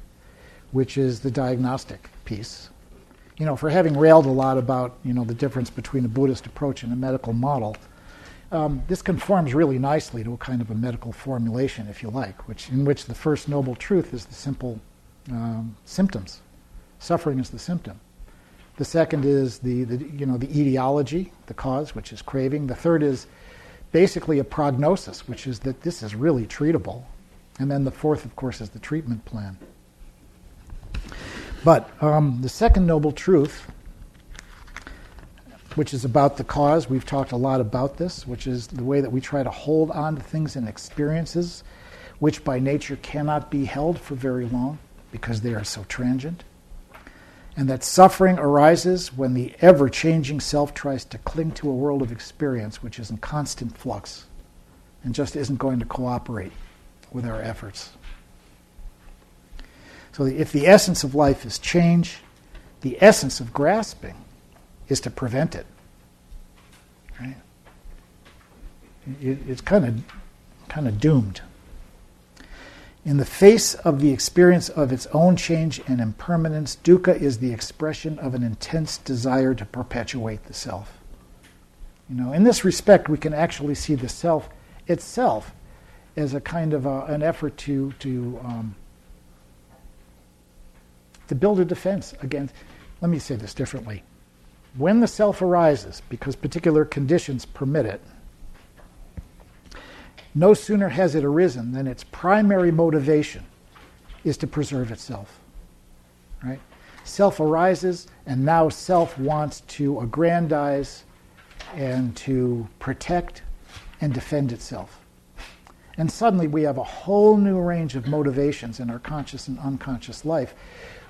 which is the diagnostic piece. You know, for having railed a lot about, you know, the difference between a Buddhist approach and a medical model, this conforms really nicely to a kind of a medical formulation, if you like, in which the first noble truth is the simple symptoms. Suffering is the symptom. The second is the etiology, the cause, which is craving. The third is basically a prognosis, which is that this is really treatable. And then the fourth, of course, is the treatment plan. But the second noble truth, which is about the cause, we've talked a lot about this, which is the way that we try to hold on to things and experiences, which by nature cannot be held for very long because they are so transient. And that suffering arises when the ever-changing self tries to cling to a world of experience which is in constant flux and just isn't going to cooperate with our efforts. So if the essence of life is change, the essence of grasping is to prevent it. Right? It's kind of doomed. In the face of the experience of its own change and impermanence, dukkha is the expression of an intense desire to perpetuate the self. You know, in this respect, we can actually see the self itself as a kind of an effort to build a defense against. Let me say this differently. When the self arises, because particular conditions permit it, no sooner has it arisen than its primary motivation is to preserve itself. Right? Self arises, and now self wants to aggrandize and to protect and defend itself. And suddenly we have a whole new range of motivations in our conscious and unconscious life,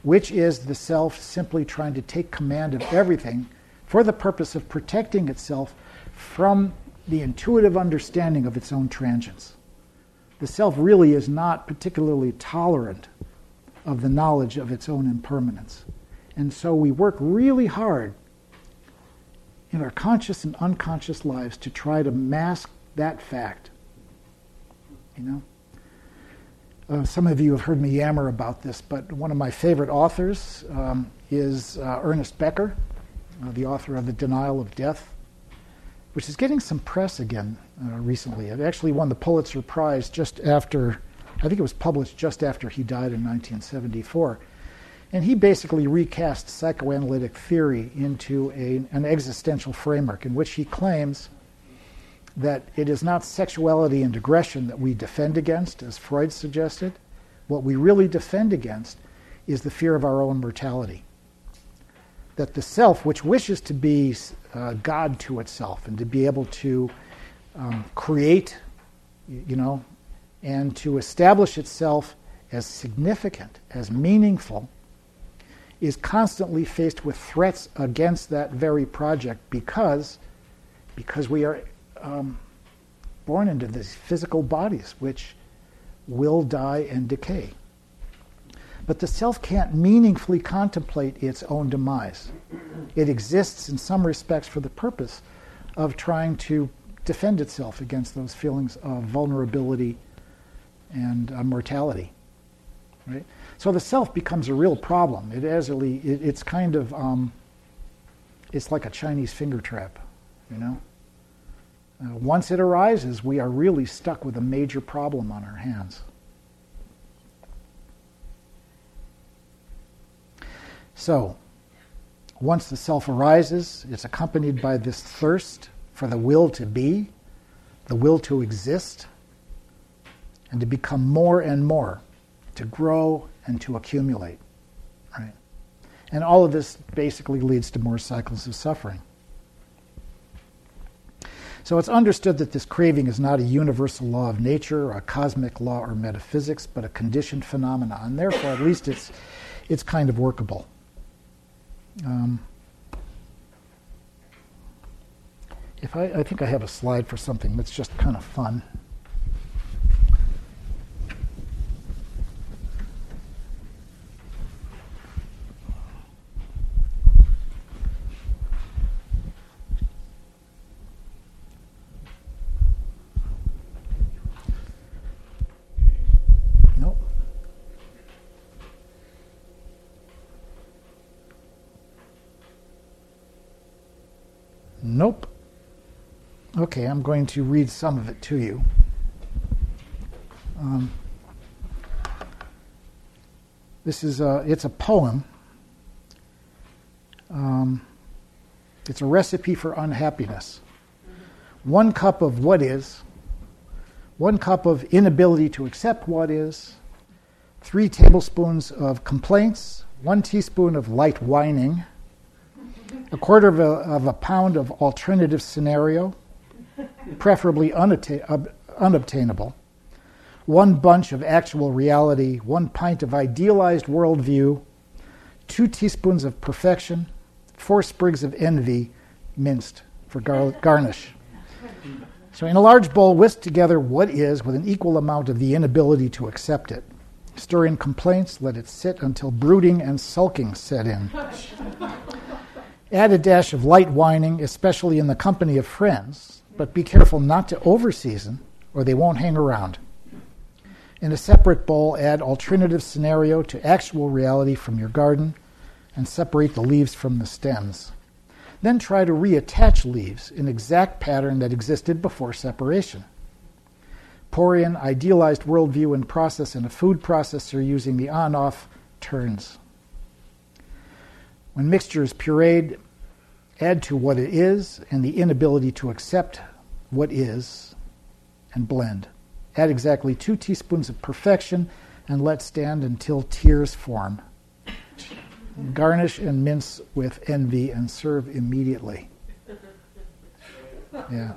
which is the self simply trying to take command of everything for the purpose of protecting itself from the intuitive understanding of its own transience. The self really is not particularly tolerant of the knowledge of its own impermanence. And so we work really hard in our conscious and unconscious lives to try to mask that fact. You know? Some of you have heard me yammer about this, but one of my favorite authors is Ernest Becker, the author of The Denial of Death, which is getting some press again recently. It actually won the Pulitzer Prize just after, I think it was published just after he died in 1974. And he basically recast psychoanalytic theory into an existential framework in which he claims that it is not sexuality and aggression that we defend against, as Freud suggested. What we really defend against is the fear of our own mortality. That the self, which wishes to be God to itself and to be able to create, you know, and to establish itself as significant, as meaningful, is constantly faced with threats against that very project because we are born into these physical bodies which will die and decay. But the self can't meaningfully contemplate its own demise. It exists in some respects for the purpose of trying to defend itself against those feelings of vulnerability and mortality. Right? So the self becomes a real problem. It's kind of it's like a Chinese finger trap, you know. Once it arises, we are really stuck with a major problem on our hands. So, once the self arises, it's accompanied by this thirst for the will to be, the will to exist, and to become more and more, to grow and to accumulate. Right? And all of this basically leads to more cycles of suffering. So it's understood that this craving is not a universal law of nature, or a cosmic law, or metaphysics, but a conditioned phenomenon, and therefore, at least it's kind of workable. I think I have a slide for something that's just kind of fun. Nope. Okay, I'm going to read some of it to you. This is it's a poem. It's a recipe for unhappiness. One cup of what is, one cup of inability to accept what is, 3 tablespoons of complaints, 1 teaspoon of light whining, a quarter of a pound of alternative scenario, preferably unobtainable, 1 bunch of actual reality, 1 pint of idealized worldview, 2 teaspoons of perfection, 4 sprigs of envy, minced for garnish. So in a large bowl, whisk together what is with an equal amount of the inability to accept it. Stir in complaints, let it sit until brooding and sulking set in. Add a dash of light whining, especially in the company of friends, but be careful not to overseason or they won't hang around. In a separate bowl, add alternative scenario to actual reality from your garden and separate the leaves from the stems. Then try to reattach leaves in exact pattern that existed before separation. Pour in idealized worldview and process in a food processor using the on-off turns. When mixture is pureed, add to what it is and the inability to accept what is and blend. Add exactly 2 teaspoons of perfection and let stand until tears form. Garnish and mince with envy and serve immediately. Yeah.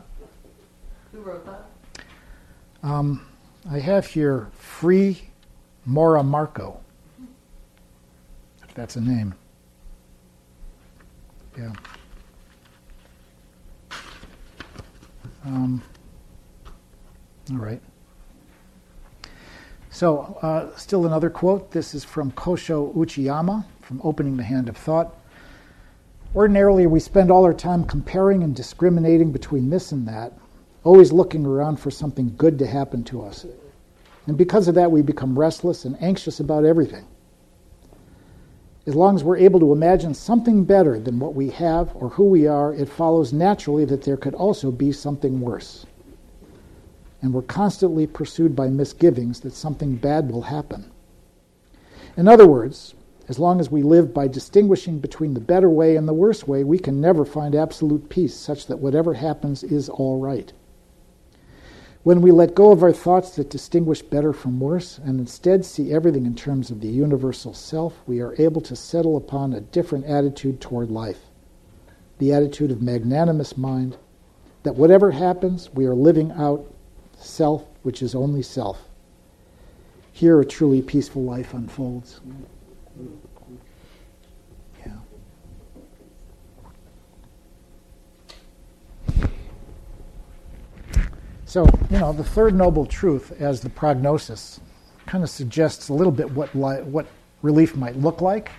Who wrote that? I have here Free Mora Marco, if that's a name. Yeah. All right. So, still another quote. This is from Kosho Uchiyama, from Opening the Hand of Thought. Ordinarily, we spend all our time comparing and discriminating between this and that, always looking around for something good to happen to us. And because of that, we become restless and anxious about everything. As long as we're able to imagine something better than what we have or who we are, it follows naturally that there could also be something worse. And we're constantly pursued by misgivings that something bad will happen. In other words, as long as we live by distinguishing between the better way and the worse way, we can never find absolute peace such that whatever happens is all right. When we let go of our thoughts that distinguish better from worse and instead see everything in terms of the universal self, we are able to settle upon a different attitude toward life, the attitude of magnanimous mind, that whatever happens, we are living out self, which is only self. Here a truly peaceful life unfolds. Yeah. So, the third noble truth as the prognosis kind of suggests a little bit what relief might look like.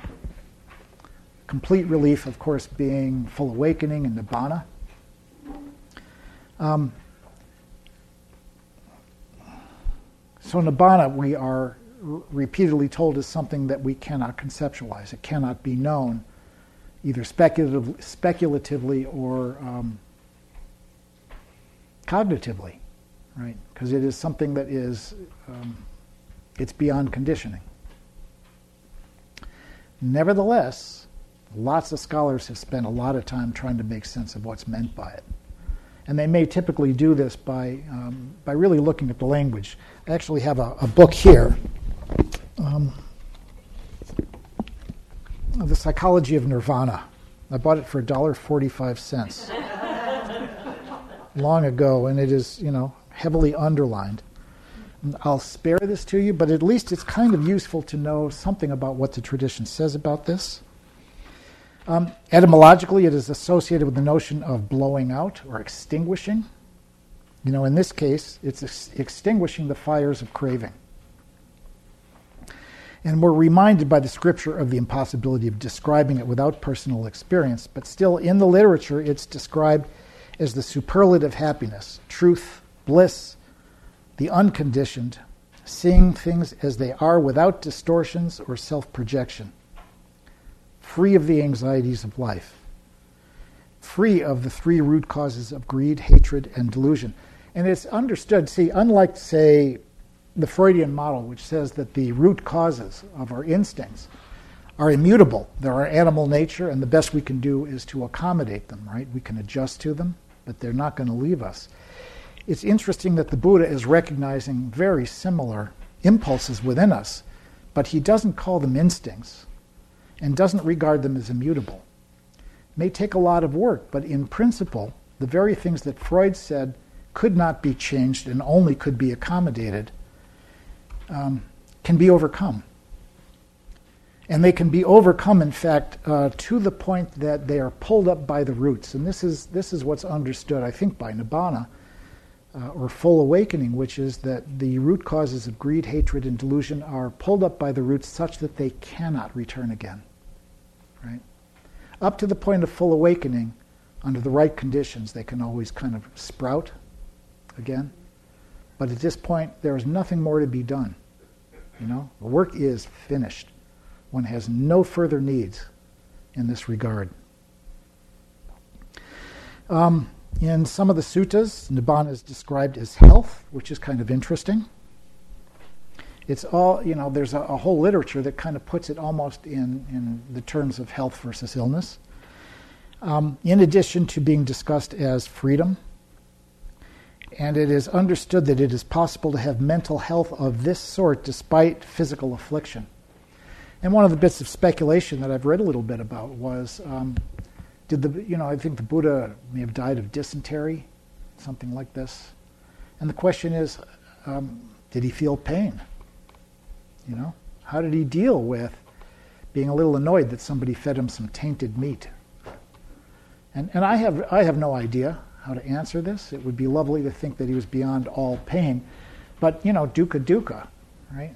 Complete relief, of course, being full awakening and nibbana. So nibbana, we are repeatedly told, is something that we cannot conceptualize. It cannot be known, either speculatively or cognitively, right? Because it is something that is, it's beyond conditioning. Nevertheless, lots of scholars have spent a lot of time trying to make sense of what's meant by it. And they may typically do this by really looking at the language. I actually have a book here, The Psychology of Nirvana. I bought it for $1.45 long ago, and it is, heavily underlined. And I'll spare this to you, but at least it's kind of useful to know something about what the tradition says about this. Etymologically, it is associated with the notion of blowing out or extinguishing. In this case, it's extinguishing the fires of craving. And we're reminded by the scripture of the impossibility of describing it without personal experience, but still in the literature it's described as the superlative happiness, truth, bliss, the unconditioned, seeing things as they are without distortions or self-projection, free of the anxieties of life. free of the three root causes of greed, hatred, and delusion. And it's understood, see, unlike, say, the Freudian model, which says that the root causes of our instincts are immutable. They're our animal nature, and the best we can do is to accommodate them, right? We can adjust to them, but they're not going to leave us. It's interesting that the Buddha is recognizing very similar impulses within us, but he doesn't call them instincts and doesn't regard them as immutable. It may take a lot of work, but in principle, the very things that Freud said could not be changed and only could be accommodated can be overcome. And they can be overcome, in fact, to the point that they are pulled up by the roots. And this is what's understood, I think, by Nibbana, or full awakening, which is that the root causes of greed, hatred, and delusion are pulled up by the roots such that they cannot return again. Right? Up to the point of full awakening, under the right conditions, they can always kind of sprout again. But at this point, there is nothing more to be done. You know, the work is finished. One has no further needs in this regard. In some of the suttas, Nibbana is described as health, which is kind of interesting. It's all, you know, there's a whole literature that kind of puts it almost in the terms of health versus illness. In addition to being discussed as freedom, and it is understood that it is possible to have mental health of this sort despite physical affliction. And one of the bits of speculation that I've read a little bit about was, I think the Buddha may have died of dysentery, something like this. And the question is, did he feel pain? You know, how did he deal with being a little annoyed that somebody fed him some tainted meat? And I have no idea how to answer this. It would be lovely to think that he was beyond all pain, but you know, dukkha, right?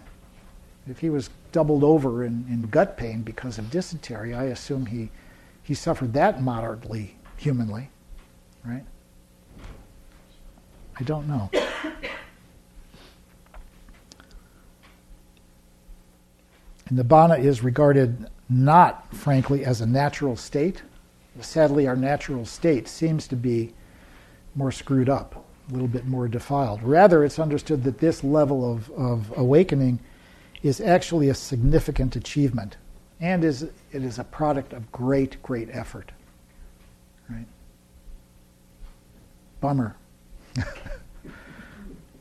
If he was doubled over in gut pain because of dysentery, I assume he suffered that moderately, humanly, right? I don't know. And Nibbana is regarded not, frankly, as a natural state. Sadly, our natural state seems to be more screwed up, a little bit more defiled. Rather, it's understood that this level of awakening is actually a significant achievement, and it is a product of great, great effort. Right? Bummer. You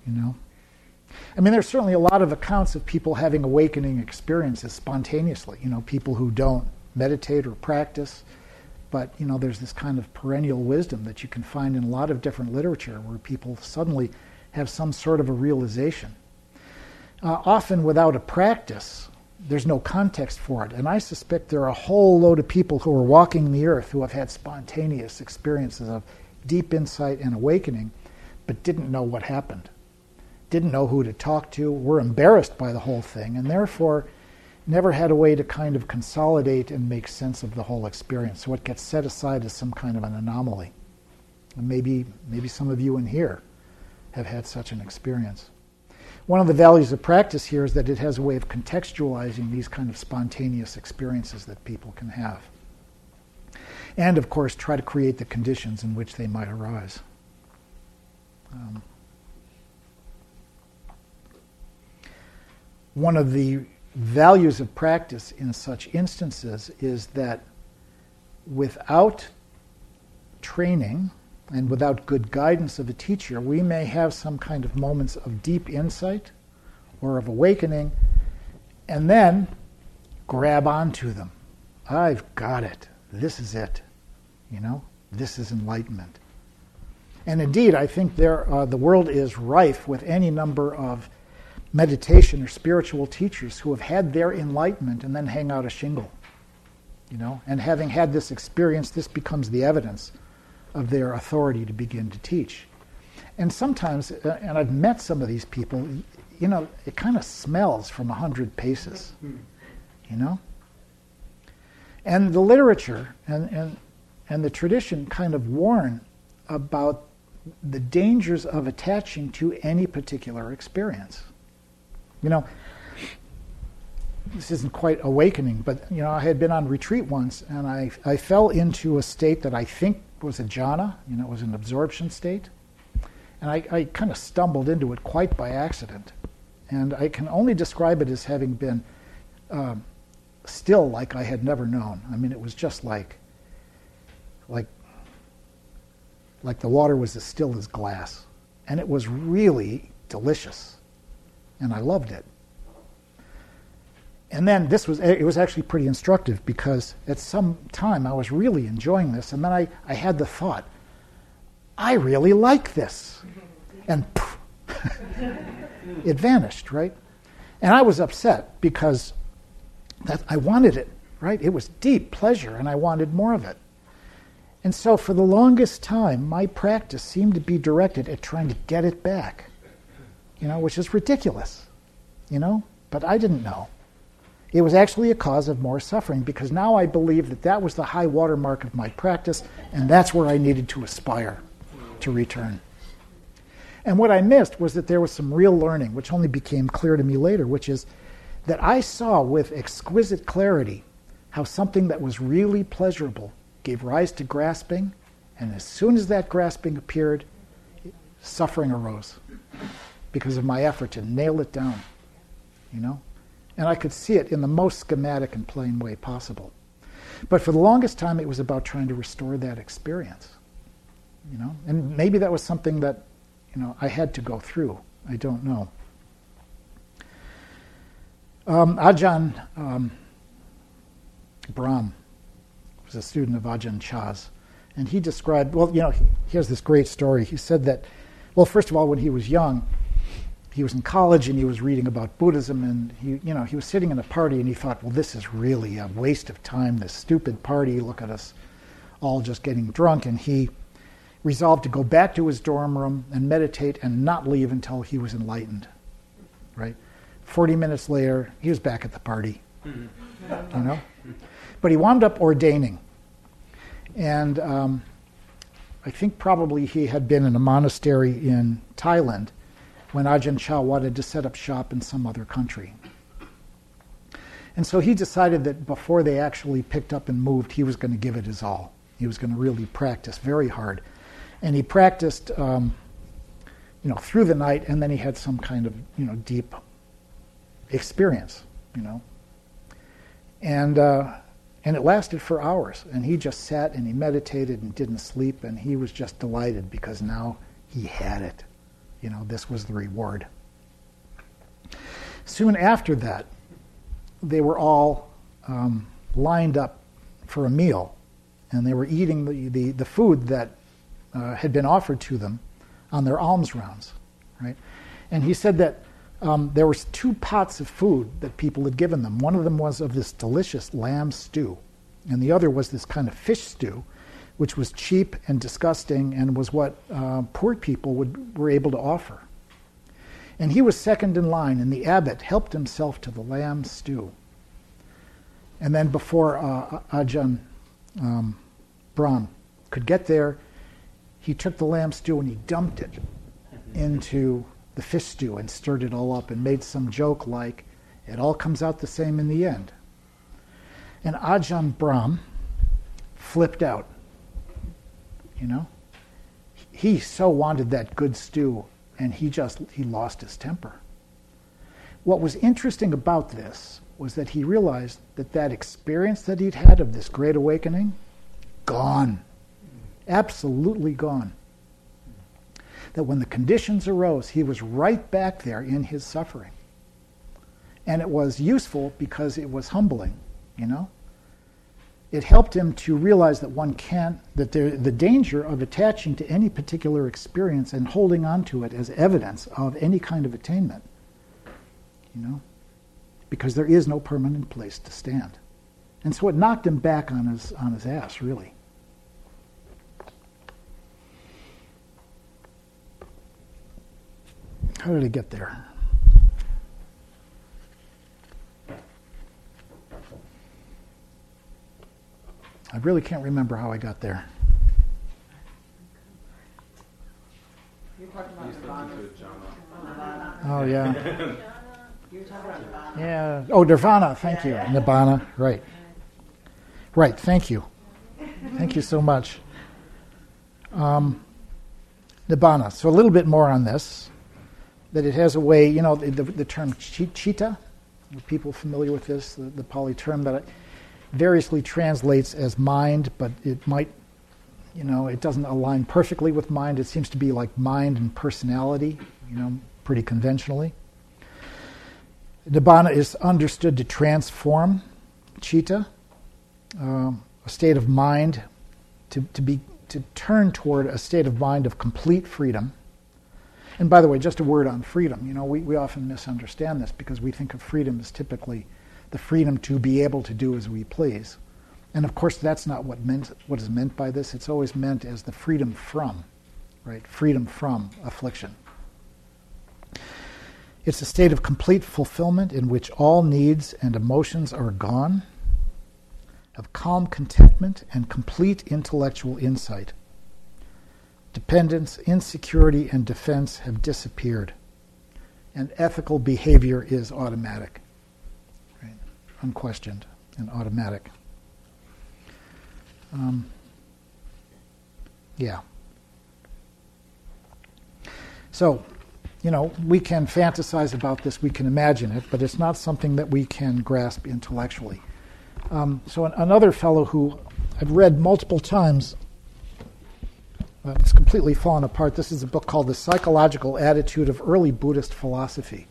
know? I mean, there's certainly a lot of accounts of people having awakening experiences spontaneously, you know, people who don't meditate or practice, but, you know, there's this kind of perennial wisdom that you can find in a lot of different literature where people suddenly have some sort of a realization. Often without a practice, there's no context for it. And I suspect there are a whole load of people who are walking the earth who have had spontaneous experiences of deep insight and awakening, but didn't know what happened, didn't know who to talk to, were embarrassed by the whole thing, and therefore never had a way to kind of consolidate and make sense of the whole experience. So it gets set aside as some kind of an anomaly. And maybe some of you in here have had such an experience. One of the values of practice here is that it has a way of contextualizing these kind of spontaneous experiences that people can have. And, of course, try to create the conditions in which they might arise. One of the values of practice in such instances is that without training, and without good guidance of a teacher, we may have some kind of moments of deep insight or of awakening, and then grab onto them. I've got it. This is it. You know, this is enlightenment. And indeed, I think the world is rife with any number of meditation or spiritual teachers who have had their enlightenment and then hang out a shingle. You know, and having had this experience, this becomes the evidence of their authority to begin to teach. And sometimes, and I've met some of these people, you know, it kind of smells from 100 paces, you know? And the literature and the tradition kind of warn about the dangers of attaching to any particular experience. You know, this isn't quite awakening, but you know, I had been on retreat once, and I fell into a state that I think was a jhana, you know, it was an absorption state. And I kind of stumbled into it quite by accident. And I can only describe it as having been still like I had never known. I mean, it was just like the water was as still as glass. And it was really delicious. And I loved it. And then it was actually pretty instructive, because at some time I was really enjoying this, and then I had the thought, I really like this. And poof, it vanished, right? And I was upset because I wanted it, right? It was deep pleasure, and I wanted more of it. And so for the longest time, my practice seemed to be directed at trying to get it back, you know, which is ridiculous, you know? But I didn't know. It was actually a cause of more suffering, because now I believe that that was the high watermark of my practice, and that's where I needed to aspire to return. And what I missed was that there was some real learning, which only became clear to me later, which is that I saw with exquisite clarity how something that was really pleasurable gave rise to grasping, and as soon as that grasping appeared, suffering arose because of my effort to nail it down, you know? And I could see it in the most schematic and plain way possible. But for the longest time, it was about trying to restore that experience, you know? And maybe that was something that, you know, I had to go through. I don't know. Ajahn Brahm was a student of Ajahn Chah's, and he described, well, you know, he has this great story. He said that, well, first of all, when he was young, he was in college and he was reading about Buddhism, and he was sitting in a party, and he thought, well, this is really a waste of time, this stupid party, look at us all just getting drunk. And he resolved to go back to his dorm room and meditate and not leave until he was enlightened, right? 40 minutes later, he was back at the party, you know? But he wound up ordaining. And I think probably he had been in a monastery in Thailand when Ajahn Chah wanted to set up shop in some other country. And so he decided that before they actually picked up and moved, he was going to give it his all. He was going to really practice very hard. And he practiced through the night, and then he had some kind of, you know, deep experience, you know. And it lasted for hours, and he just sat and he meditated and didn't sleep, and he was just delighted because now he had it. You know, this was the reward. Soon after that, they were all lined up for a meal, and they were eating the food that had been offered to them on their alms rounds, right? And he said that there was 2 pots of food that people had given them. One of them was of this delicious lamb stew, and the other was this kind of fish stew, which was cheap and disgusting and was what poor people were able to offer. And he was second in line, and the abbot helped himself to the lamb stew. And then before Ajahn Brahm could get there, he took the lamb stew and he dumped it into the fish stew and stirred it all up and made some joke like, it all comes out the same in the end. And Ajahn Brahm flipped out. You know, he so wanted that good stew, and he lost his temper. What was interesting about this was that he realized that experience that he'd had of this great awakening, gone, absolutely gone. That when the conditions arose, he was right back there in his suffering. And it was useful because it was humbling, you know. It helped him to realize that the danger of attaching to any particular experience and holding on to it as evidence of any kind of attainment, you know, because there is no permanent place to stand. And so it knocked him back on his ass, really. How did he get there? I really can't remember how I got there. You're talking about the jhana. Oh, yeah. You were talking about Nibbana. Yeah. Oh, Nirvana. Thank you. Nibbana. Right. Right. Thank you. Thank you so much. Nibbana. So a little bit more on this, that it has a way, you know, the term citta, people familiar with this, the Pali term that variously translates as mind, but it might, you know, it doesn't align perfectly with mind. It seems to be like mind and personality, you know, pretty conventionally. Nibbana is understood to transform citta, a state of mind, to turn toward a state of mind of complete freedom. And by the way, just a word on freedom. You know, we often misunderstand this because we think of freedom as typically the freedom to be able to do as we please. And of course, that's not what is meant by this. It's always meant as the freedom from, right? Freedom from affliction. It's a state of complete fulfillment in which all needs and emotions are gone, of calm contentment and complete intellectual insight. Dependence, insecurity, and defense have disappeared, and ethical behavior is automatic, right? Unquestioned and automatic. So, you know, we can fantasize about this, we can imagine it, but it's not something that we can grasp intellectually. So another fellow who I've read multiple times, it's completely fallen apart. This is a book called The Psychological Attitude of Early Buddhist Philosophy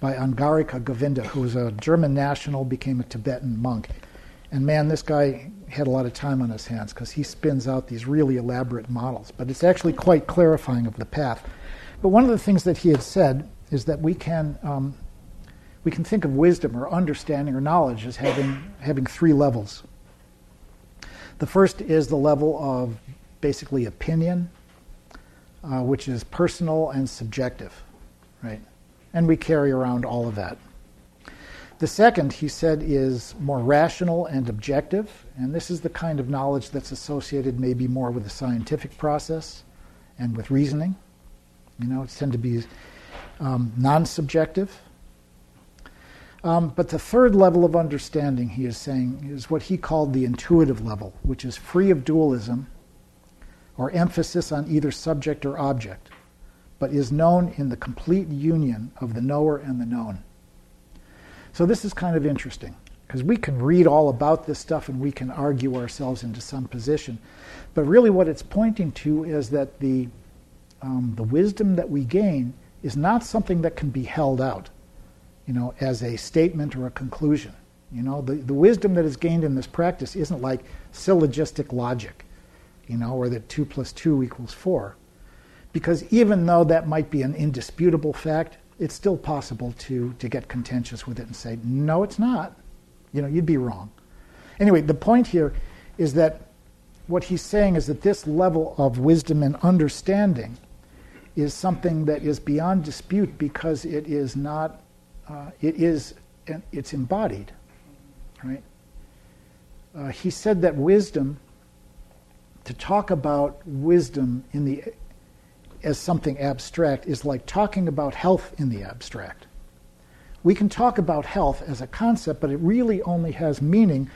by Angarika Govinda, who was a German national, became a Tibetan monk. And man, this guy had a lot of time on his hands because he spins out these really elaborate models. But it's actually quite clarifying of the path. But one of the things that he had said is that we can think of wisdom or understanding or knowledge as having three levels. The first is the level of basically opinion, which is personal and subjective, right? And we carry around all of that. The second, he said, is more rational and objective, and this is the kind of knowledge that's associated maybe more with the scientific process and with reasoning. You know, it tends to be non-subjective. But the third level of understanding, he is saying, is what he called the intuitive level, which is free of dualism or emphasis on either subject or object, but is known in the complete union of the knower and the known. So this is kind of interesting, because we can read all about this stuff and we can argue ourselves into some position, but really what it's pointing to is that the wisdom that we gain is not something that can be held out, you know, as a statement or a conclusion. You know, the wisdom that is gained in this practice isn't like syllogistic logic, you know, or that 2 + 2 = 4. Because even though that might be an indisputable fact, it's still possible to get contentious with it and say, no, it's not. You know, you'd be wrong. Anyway, the point here is that what he's saying is that this level of wisdom and understanding is something that is beyond dispute because it is not it's embodied, right? He said that wisdom, to talk about wisdom as something abstract is like talking about health in the abstract. We can talk about health as a concept, but it really only has meaning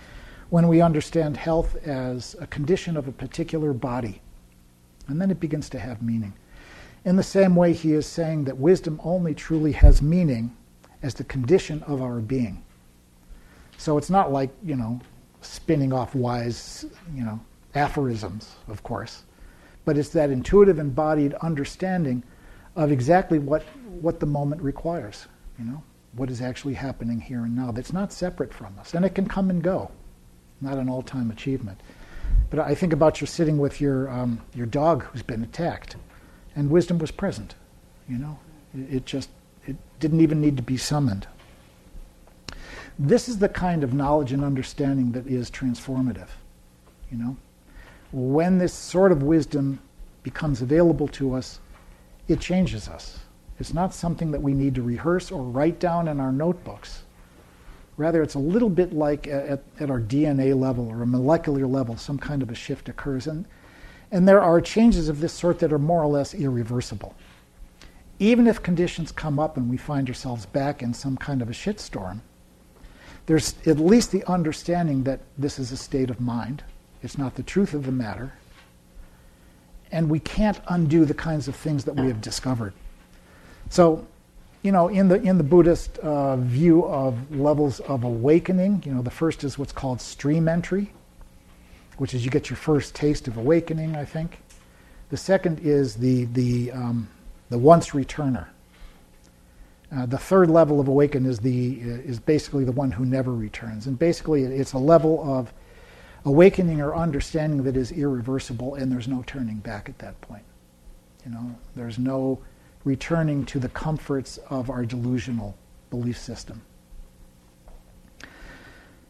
when we understand health as a condition of a particular body. And then it begins to have meaning. In the same way, he is saying that wisdom only truly has meaning as the condition of our being. So it's not like, you know, spinning off wise, you know, aphorisms, of course, but it's that intuitive embodied understanding of exactly what the moment requires, you know, what is actually happening here and now that's not separate from us. And it can come and go, not an all-time achievement. But I think about you're sitting with your dog who's been attacked, and wisdom was present, you know. It didn't even need to be summoned. This is the kind of knowledge and understanding that is transformative, you know. When this sort of wisdom becomes available to us, it changes us. It's not something that we need to rehearse or write down in our notebooks. Rather, it's a little bit like at our DNA level or a molecular level, some kind of a shift occurs. And there are changes of this sort that are more or less irreversible. even if conditions come up and we find ourselves back in some kind of a shitstorm, there's at least the understanding that this is a state of mind. It's not the truth of the matter. And we can't undo the kinds of things that we have discovered. So, you know, in the Buddhist view of levels of awakening, you know, the first is what's called stream entry, which is you get your first taste of awakening, I think. The second is the once returner. The third level of awaken is basically the one who never returns, and basically it's a level of awakening or understanding that is irreversible, and there's no turning back at that point. You know, there's no returning to the comforts of our delusional belief system.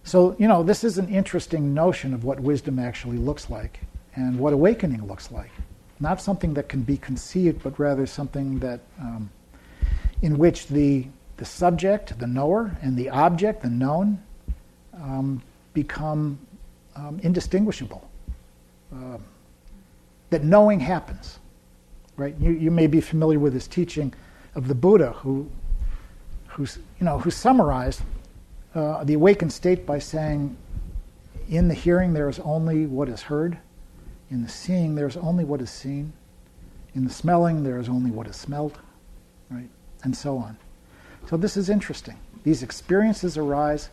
So, you know, this is an interesting notion of what wisdom actually looks like and what awakening looks like. Not something that can be conceived, but rather something that in which the subject, the knower, and the object, the known, become indistinguishable. That knowing happens, right? You may be familiar with this teaching of the Buddha, who summarized the awakened state by saying, "In the hearing there is only what is heard. In the seeing there is only what is seen. In the smelling there is only what is smelled," right? And so on. So this is interesting. These experiences arise,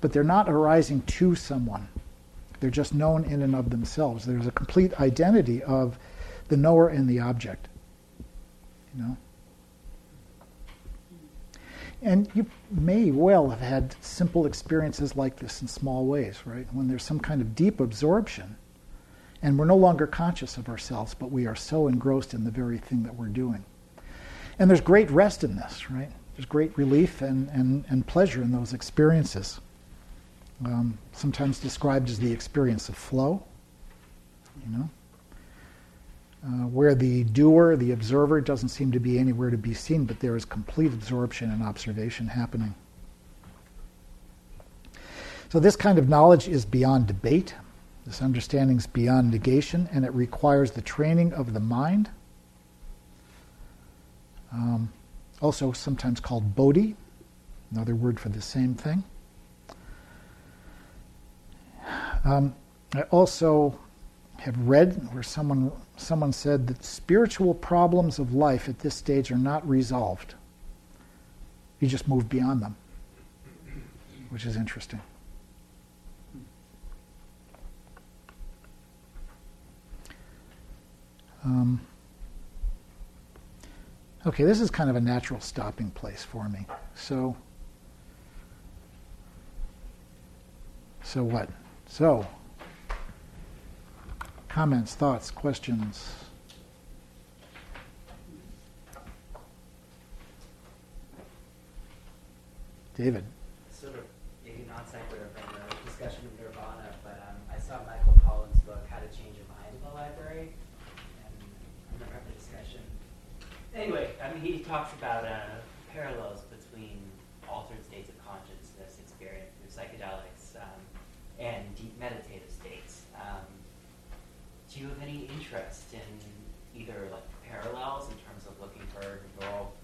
but they're not arising to someone. They're just known in and of themselves. There's a complete identity of the knower and the object. You know? And you may well have had simple experiences like this in small ways, right? When there's some kind of deep absorption, and we're no longer conscious of ourselves, but we are so engrossed in the very thing that we're doing. And there's great rest in this, right? There's great relief and pleasure in those experiences. Sometimes described as the experience of flow, you know, where the doer, the observer, doesn't seem to be anywhere to be seen, but there is complete absorption and observation happening. So this kind of knowledge is beyond debate. This understanding is beyond negation, and it requires the training of the mind, also sometimes called bodhi, another word for the same thing. I also have read where someone said that spiritual problems of life at this stage are not resolved. You just move beyond them, which is interesting. Okay, this is kind of a natural stopping place for me. So what? So, comments, thoughts, questions? David. Sort of maybe not secular from the discussion of nirvana, but I saw Michael Pollan's book, How to Change Your Mind, in the library, and I remember the discussion. Anyway, I mean, he talks about parallels between altered states of consciousness experienced through psychedelics and deep meditative states. Do you have any interest in either like parallels in terms of looking for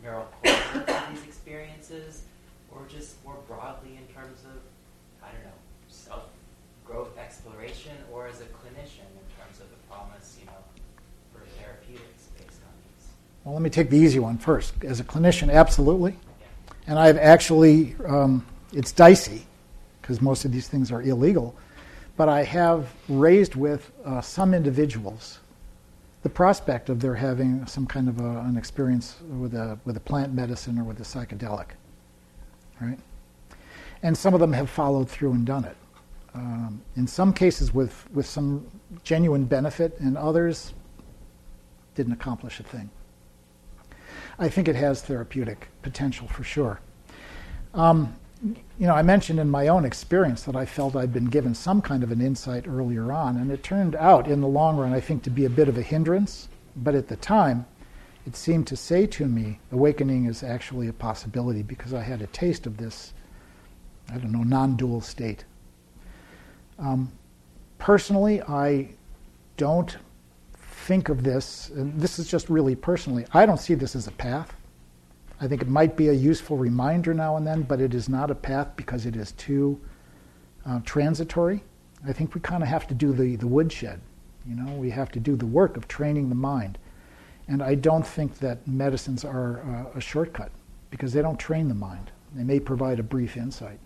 neural correlations in these experiences, or just more broadly in terms of, I don't know, self-growth exploration, or as a clinician in terms of the promise, you know, for therapeutics based on these? Well, let me take the easy one first. As a clinician, absolutely. Yeah. And I've actually, it's dicey, because most of these things are illegal, but I have raised with some individuals the prospect of their having some kind of an experience with a plant medicine or with a psychedelic, right? And some of them have followed through and done it. In some cases with some genuine benefit, and others didn't accomplish a thing. I think it has therapeutic potential for sure. You know, I mentioned in my own experience that I felt I'd been given some kind of an insight earlier on, and it turned out in the long run, I think, to be a bit of a hindrance, but at the time, it seemed to say to me, awakening is actually a possibility, because I had a taste of this, I don't know, non-dual state. Personally, I don't think of this, and this is just really personally, I don't see this as a path. I think it might be a useful reminder now and then, but it is not a path because it is too transitory. I think we kind of have to do the woodshed. You know, we have to do the work of training the mind. And I don't think that medicines are a shortcut because they don't train the mind. They may provide a brief insight.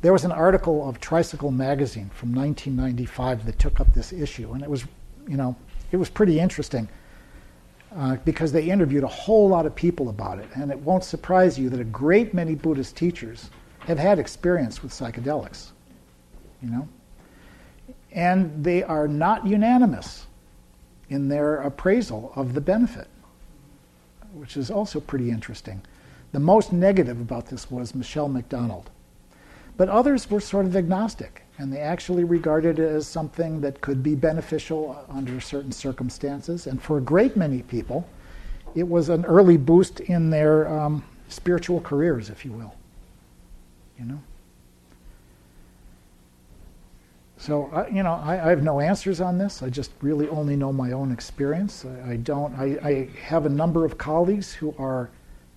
There was an article of Tricycle magazine from 1995 that took up this issue, and it was, you know, it was pretty interesting because they interviewed a whole lot of people about it, and it won't surprise you that a great many Buddhist teachers have had experience with psychedelics, you know, and they are not unanimous in their appraisal of the benefit, which is also pretty interesting. The most negative about this was Michelle McDonald. But others were sort of agnostic, and they actually regarded it as something that could be beneficial under certain circumstances. And for a great many people, it was an early boost in their spiritual careers, if you will. You know. So you know, I have no answers on this. I just really only know my own experience. I have a number of colleagues who are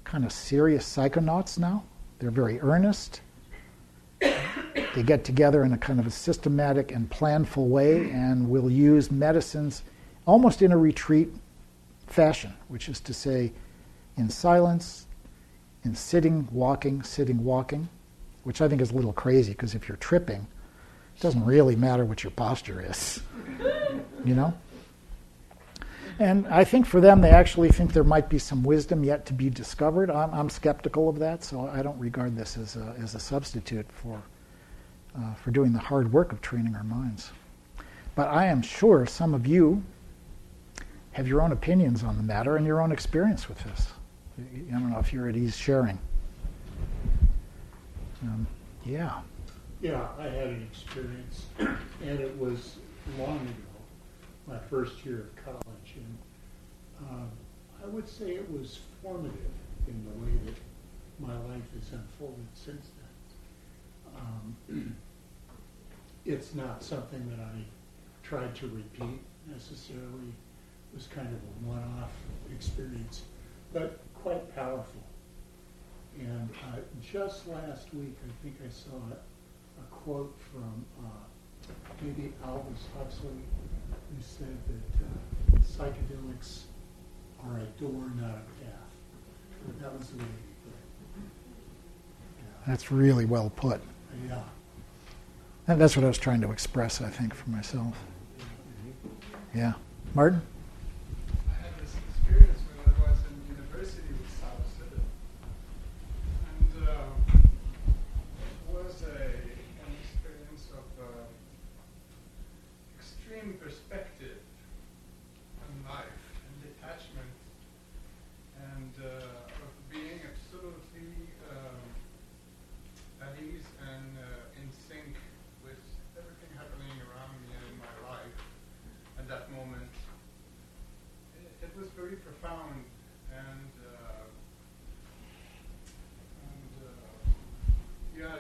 kind of serious psychonauts now. They're very earnest. They get together in a kind of a systematic and planful way and will use medicines almost in a retreat fashion, which is to say in silence, in sitting, walking, which I think is a little crazy because if you're tripping, it doesn't really matter what your posture is, you know? And I think for them, they actually think there might be some wisdom yet to be discovered. I'm skeptical of that, so I don't regard this as a substitute for doing the hard work of training our minds. But I am sure some of you have your own opinions on the matter and your own experience with this. I don't know if you're at ease sharing. Yeah, I had an experience, and it was long ago, my first year of college. I would say it was formative in the way that my life has unfolded since then. It's not something that I tried to repeat necessarily. It was kind of a one-off experience, but quite powerful. And just last week, I think I saw a quote from maybe Albert Huxley, who said that psychedelics are a door, not a path. That was the way he put it. Yeah. That's really well put. Yeah. And that's what I was trying to express, I think, for myself. Yeah. Martin? I had this experience when I was in university with psilocybin. And it was an experience of extreme perspective on life and detachment. And of being absolutely at ease and in sync with everything happening around me and in my life at that moment. It was very profound and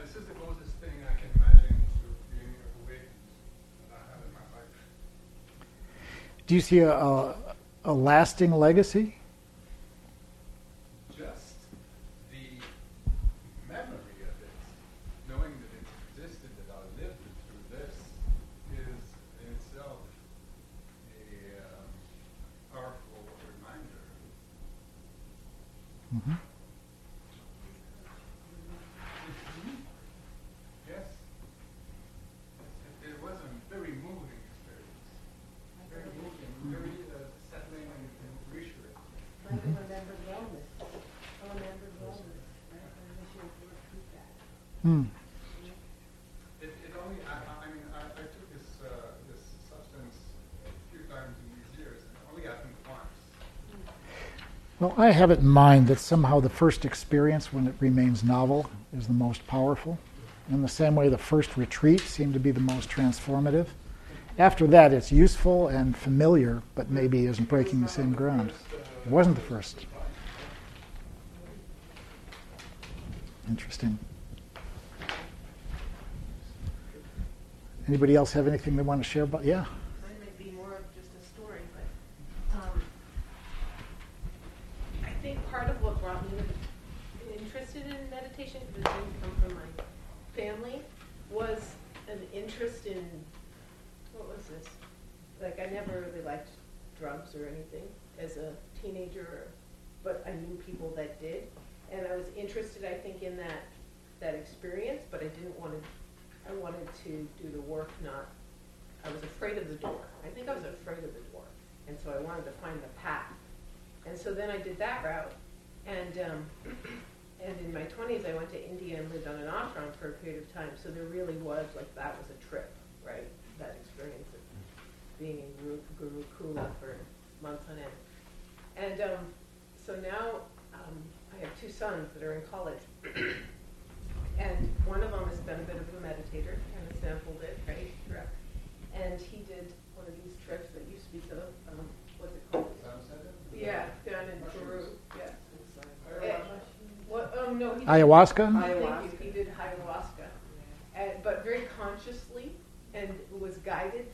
this is the closest thing I can imagine to being awake that I have in my life. Do you see a lasting legacy? Well, I have it in mind that somehow the first experience, when it remains novel, is the most powerful. In the same way, the first retreat seemed to be the most transformative. After that, it's useful and familiar, but maybe isn't breaking the same ground. It wasn't the first. Interesting. Anybody else have anything they want to share about? Yeah. didn't come from my family was an interest in, what was this? Like, I never really liked drugs or anything as a teenager, but I knew people that did. And I was interested, I think, in that experience, but I didn't want to, I wanted to do the work, not, I was afraid of the door. I think I was afraid of the door. And so I wanted to find the path. And so then I did that route. And in my 20s, I went to India and lived on an ashram for a period of time. So there really was, like, that was a trip, right? That experience of being in Guru Kula for months on end. And so now I have two sons that are in college. And one of them has been a bit of a meditator and has sampled it, right? Correct. And he did one of these trips that you speak of. What's it called? Yeah, down in Peru. Yeah. What? No. He ayahuasca. Thank you. He did ayahuasca, but very consciously and was guided